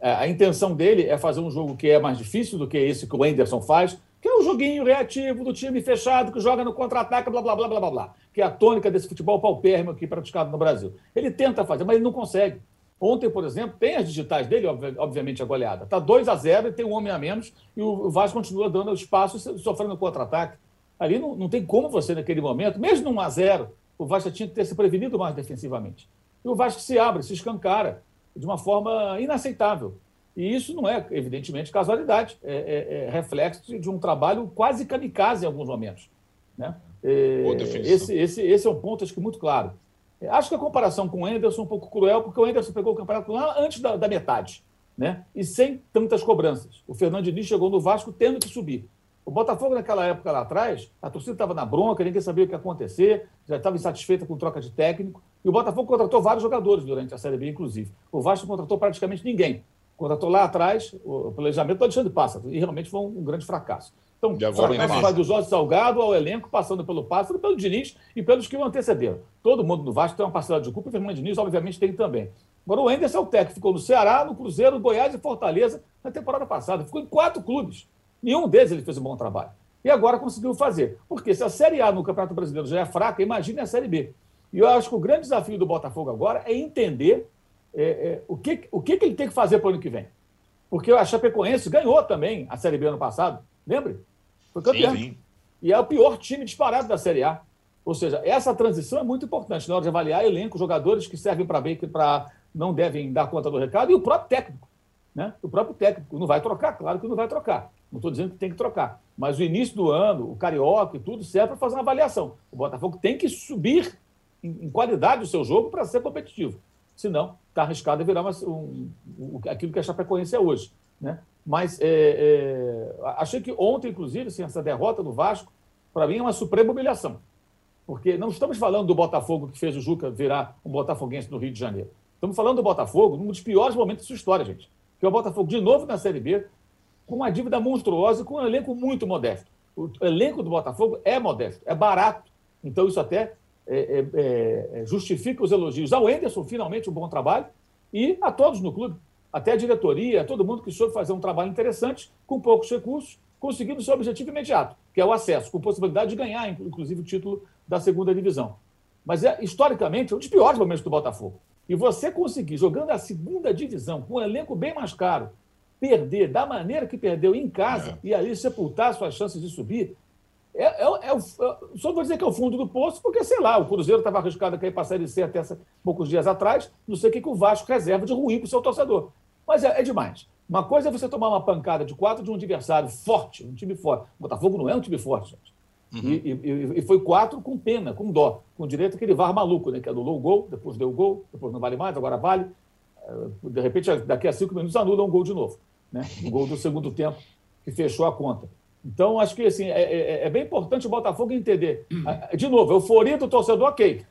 A intenção dele é fazer um jogo que é mais difícil do que esse que o Enderson faz, que é um joguinho reativo do time fechado, que joga no contra-ataque, blá, blá, blá, blá, blá, blá, que é a tônica desse futebol paupérrimo aqui praticado no Brasil. Ele tenta fazer, mas ele não consegue. Ontem, por exemplo, tem as digitais dele, obviamente, a goleada. Está 2-0 e tem um homem a menos e o Vasco continua dando espaço, sofrendo contra-ataque. Ali não tem como você, naquele momento, mesmo no 1-0, o Vasco tinha que ter se prevenido mais defensivamente. E o Vasco se abre, se escancara de uma forma inaceitável. E isso não é, evidentemente, casualidade. É reflexo de um trabalho quase kamikaze em alguns momentos, né? Esse é um ponto, acho que muito claro. Acho que a comparação com o Enderson é um pouco cruel, porque o Enderson pegou o campeonato lá antes da metade. né? E sem tantas cobranças. O Fernando Diniz chegou no Vasco tendo que subir. O Botafogo, naquela época lá atrás, a torcida estava na bronca, ninguém sabia o que ia acontecer, já estava insatisfeita com troca de técnico. E o Botafogo contratou vários jogadores durante a Série B, inclusive. O Vasco contratou praticamente ninguém. Contratou lá atrás o planejamento do Alexandre Pássaro, e realmente foi um grande fracasso. Então, o fracasso vai do Jorge Salgado ao elenco, passando pelo Pássaro, pelo Diniz e pelos que o antecederam. Todo mundo no Vasco tem uma parcela de culpa, e o Fernando Diniz, obviamente, tem também. Agora, o Enderson é o técnico, ficou no Ceará, no Cruzeiro, no Goiás e Fortaleza na temporada passada. Ficou em 4 clubes. Nenhum deles ele fez um bom trabalho. E agora conseguiu fazer. Porque se a Série A no Campeonato Brasileiro já é fraca, imagine a Série B. E eu acho que o grande desafio do Botafogo agora é entender o que ele tem que fazer para o ano que vem. Porque a Chapecoense ganhou também a Série B ano passado. Lembre? Foi campeão. Sim. E é o pior time disparado da Série A. Ou seja, essa transição é muito importante na hora de avaliar elenco, jogadores que servem para bem, que não devem dar conta do recado, e o próprio técnico. Né? O próprio técnico não vai trocar, claro que não vai trocar. Não estou dizendo que tem que trocar. Mas o início do ano, o Carioca e tudo serve para fazer uma avaliação. O Botafogo tem que subir em qualidade o seu jogo para ser competitivo. Senão, está arriscado a virar aquilo que a Chapecoense é hoje. Né? Mas achei que ontem, inclusive, assim, essa derrota do Vasco, para mim, é uma suprema humilhação. Porque não estamos falando do Botafogo que fez o Juca virar um botafoguense no Rio de Janeiro. Estamos falando do Botafogo num dos piores momentos da sua história, gente. Que é o Botafogo de novo na Série B, com uma dívida monstruosa e com um elenco muito modesto. O elenco do Botafogo é modesto, é barato. Então isso até justifica os elogios ao Enderson, finalmente um bom trabalho, e a todos no clube, até a diretoria, a todo mundo que soube fazer um trabalho interessante, com poucos recursos, conseguindo seu objetivo imediato, que é o acesso, com possibilidade de ganhar, inclusive, o título da segunda divisão. Mas, historicamente, é um dos piores momentos do Botafogo. E você conseguir, jogando a segunda divisão, com um elenco bem mais caro, perder da maneira que perdeu em casa e ali sepultar suas chances de subir, só vou dizer que é o fundo do poço, porque, sei lá, o Cruzeiro estava arriscado a cair para a Série C até poucos dias atrás, não sei o que o Vasco reserva de ruim para o seu torcedor. Mas é demais. Uma coisa é você tomar uma pancada de 4 de um adversário forte, um time forte. O Botafogo não é um time forte, gente. Uhum. E foi 4 com pena, com dó, com direito àquele VAR maluco, né? Que anulou o gol, depois deu o gol, depois não vale mais, agora vale. De repente, daqui a 5 minutos, anula um gol de novo. Né? Um gol do segundo tempo que fechou a conta. Então, acho que assim, é bem importante o Botafogo entender. De novo, euforia do torcedor, ok.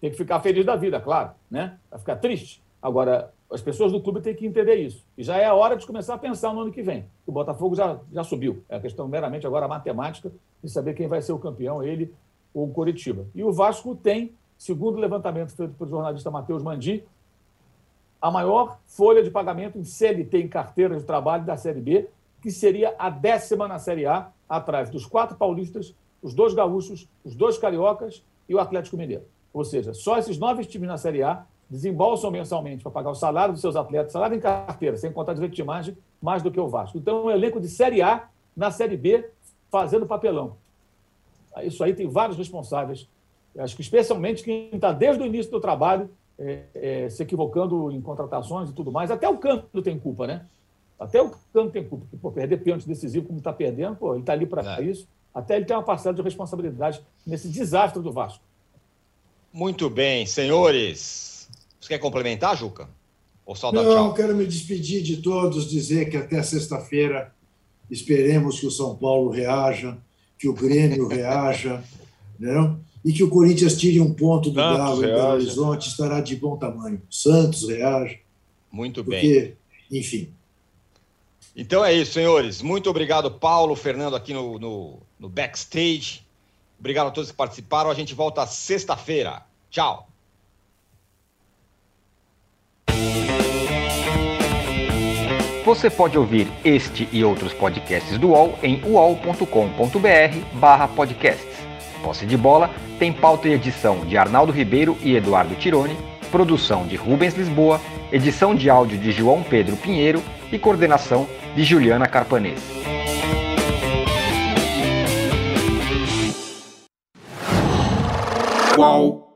Tem que ficar feliz da vida, claro. Né? Vai ficar triste. Agora, as pessoas do clube têm que entender isso. E já é a hora de começar a pensar no ano que vem. O Botafogo já subiu. É a questão meramente agora matemática de saber quem vai ser o campeão, ele ou o Coritiba. E o Vasco tem, segundo o levantamento feito pelo jornalista Matheus Mandi, a maior folha de pagamento em CLT, em carteira de trabalho da Série B, que seria a 10ª na Série A, atrás dos 4 paulistas, os 2 gaúchos, os 2 cariocas e o Atlético Mineiro. Ou seja, só esses 9 times na Série A desembolsam mensalmente para pagar o salário dos seus atletas, salário em carteira, sem contar direito de imagem, mais do que o Vasco. Então, um elenco de Série A na Série B fazendo papelão. Isso aí tem vários responsáveis. Acho que especialmente quem está desde o início do trabalho se equivocando em contratações e tudo mais. Até o Cândido tem culpa, né? Até o Cândido tem culpa. Porque, perder pênalti decisivo como está perdendo, ele está ali para isso. Até ele tem uma parcela de responsabilidade nesse desastre do Vasco. Muito bem, senhores. Você quer complementar, Juca? Ou só dar tchau? Não, quero me despedir de todos, dizer que até sexta-feira esperemos que o São Paulo reaja, que o Grêmio reaja, não? E que o Corinthians tire um ponto do Galo em Belo Horizonte, estará de bom tamanho. Santos reage. Muito bem. Porque, enfim. Então é isso, senhores. Muito obrigado, Paulo, Fernando, aqui no backstage. Obrigado a todos que participaram. A gente volta sexta-feira. Tchau. Você pode ouvir este e outros podcasts do UOL em uol.com.br/podcasts. Posse de Bola tem pauta e edição de Arnaldo Ribeiro e Eduardo Tironi, produção de Rubens Lisboa, edição de áudio de João Pedro Pinheiro e coordenação de Juliana Carpanês. Uau.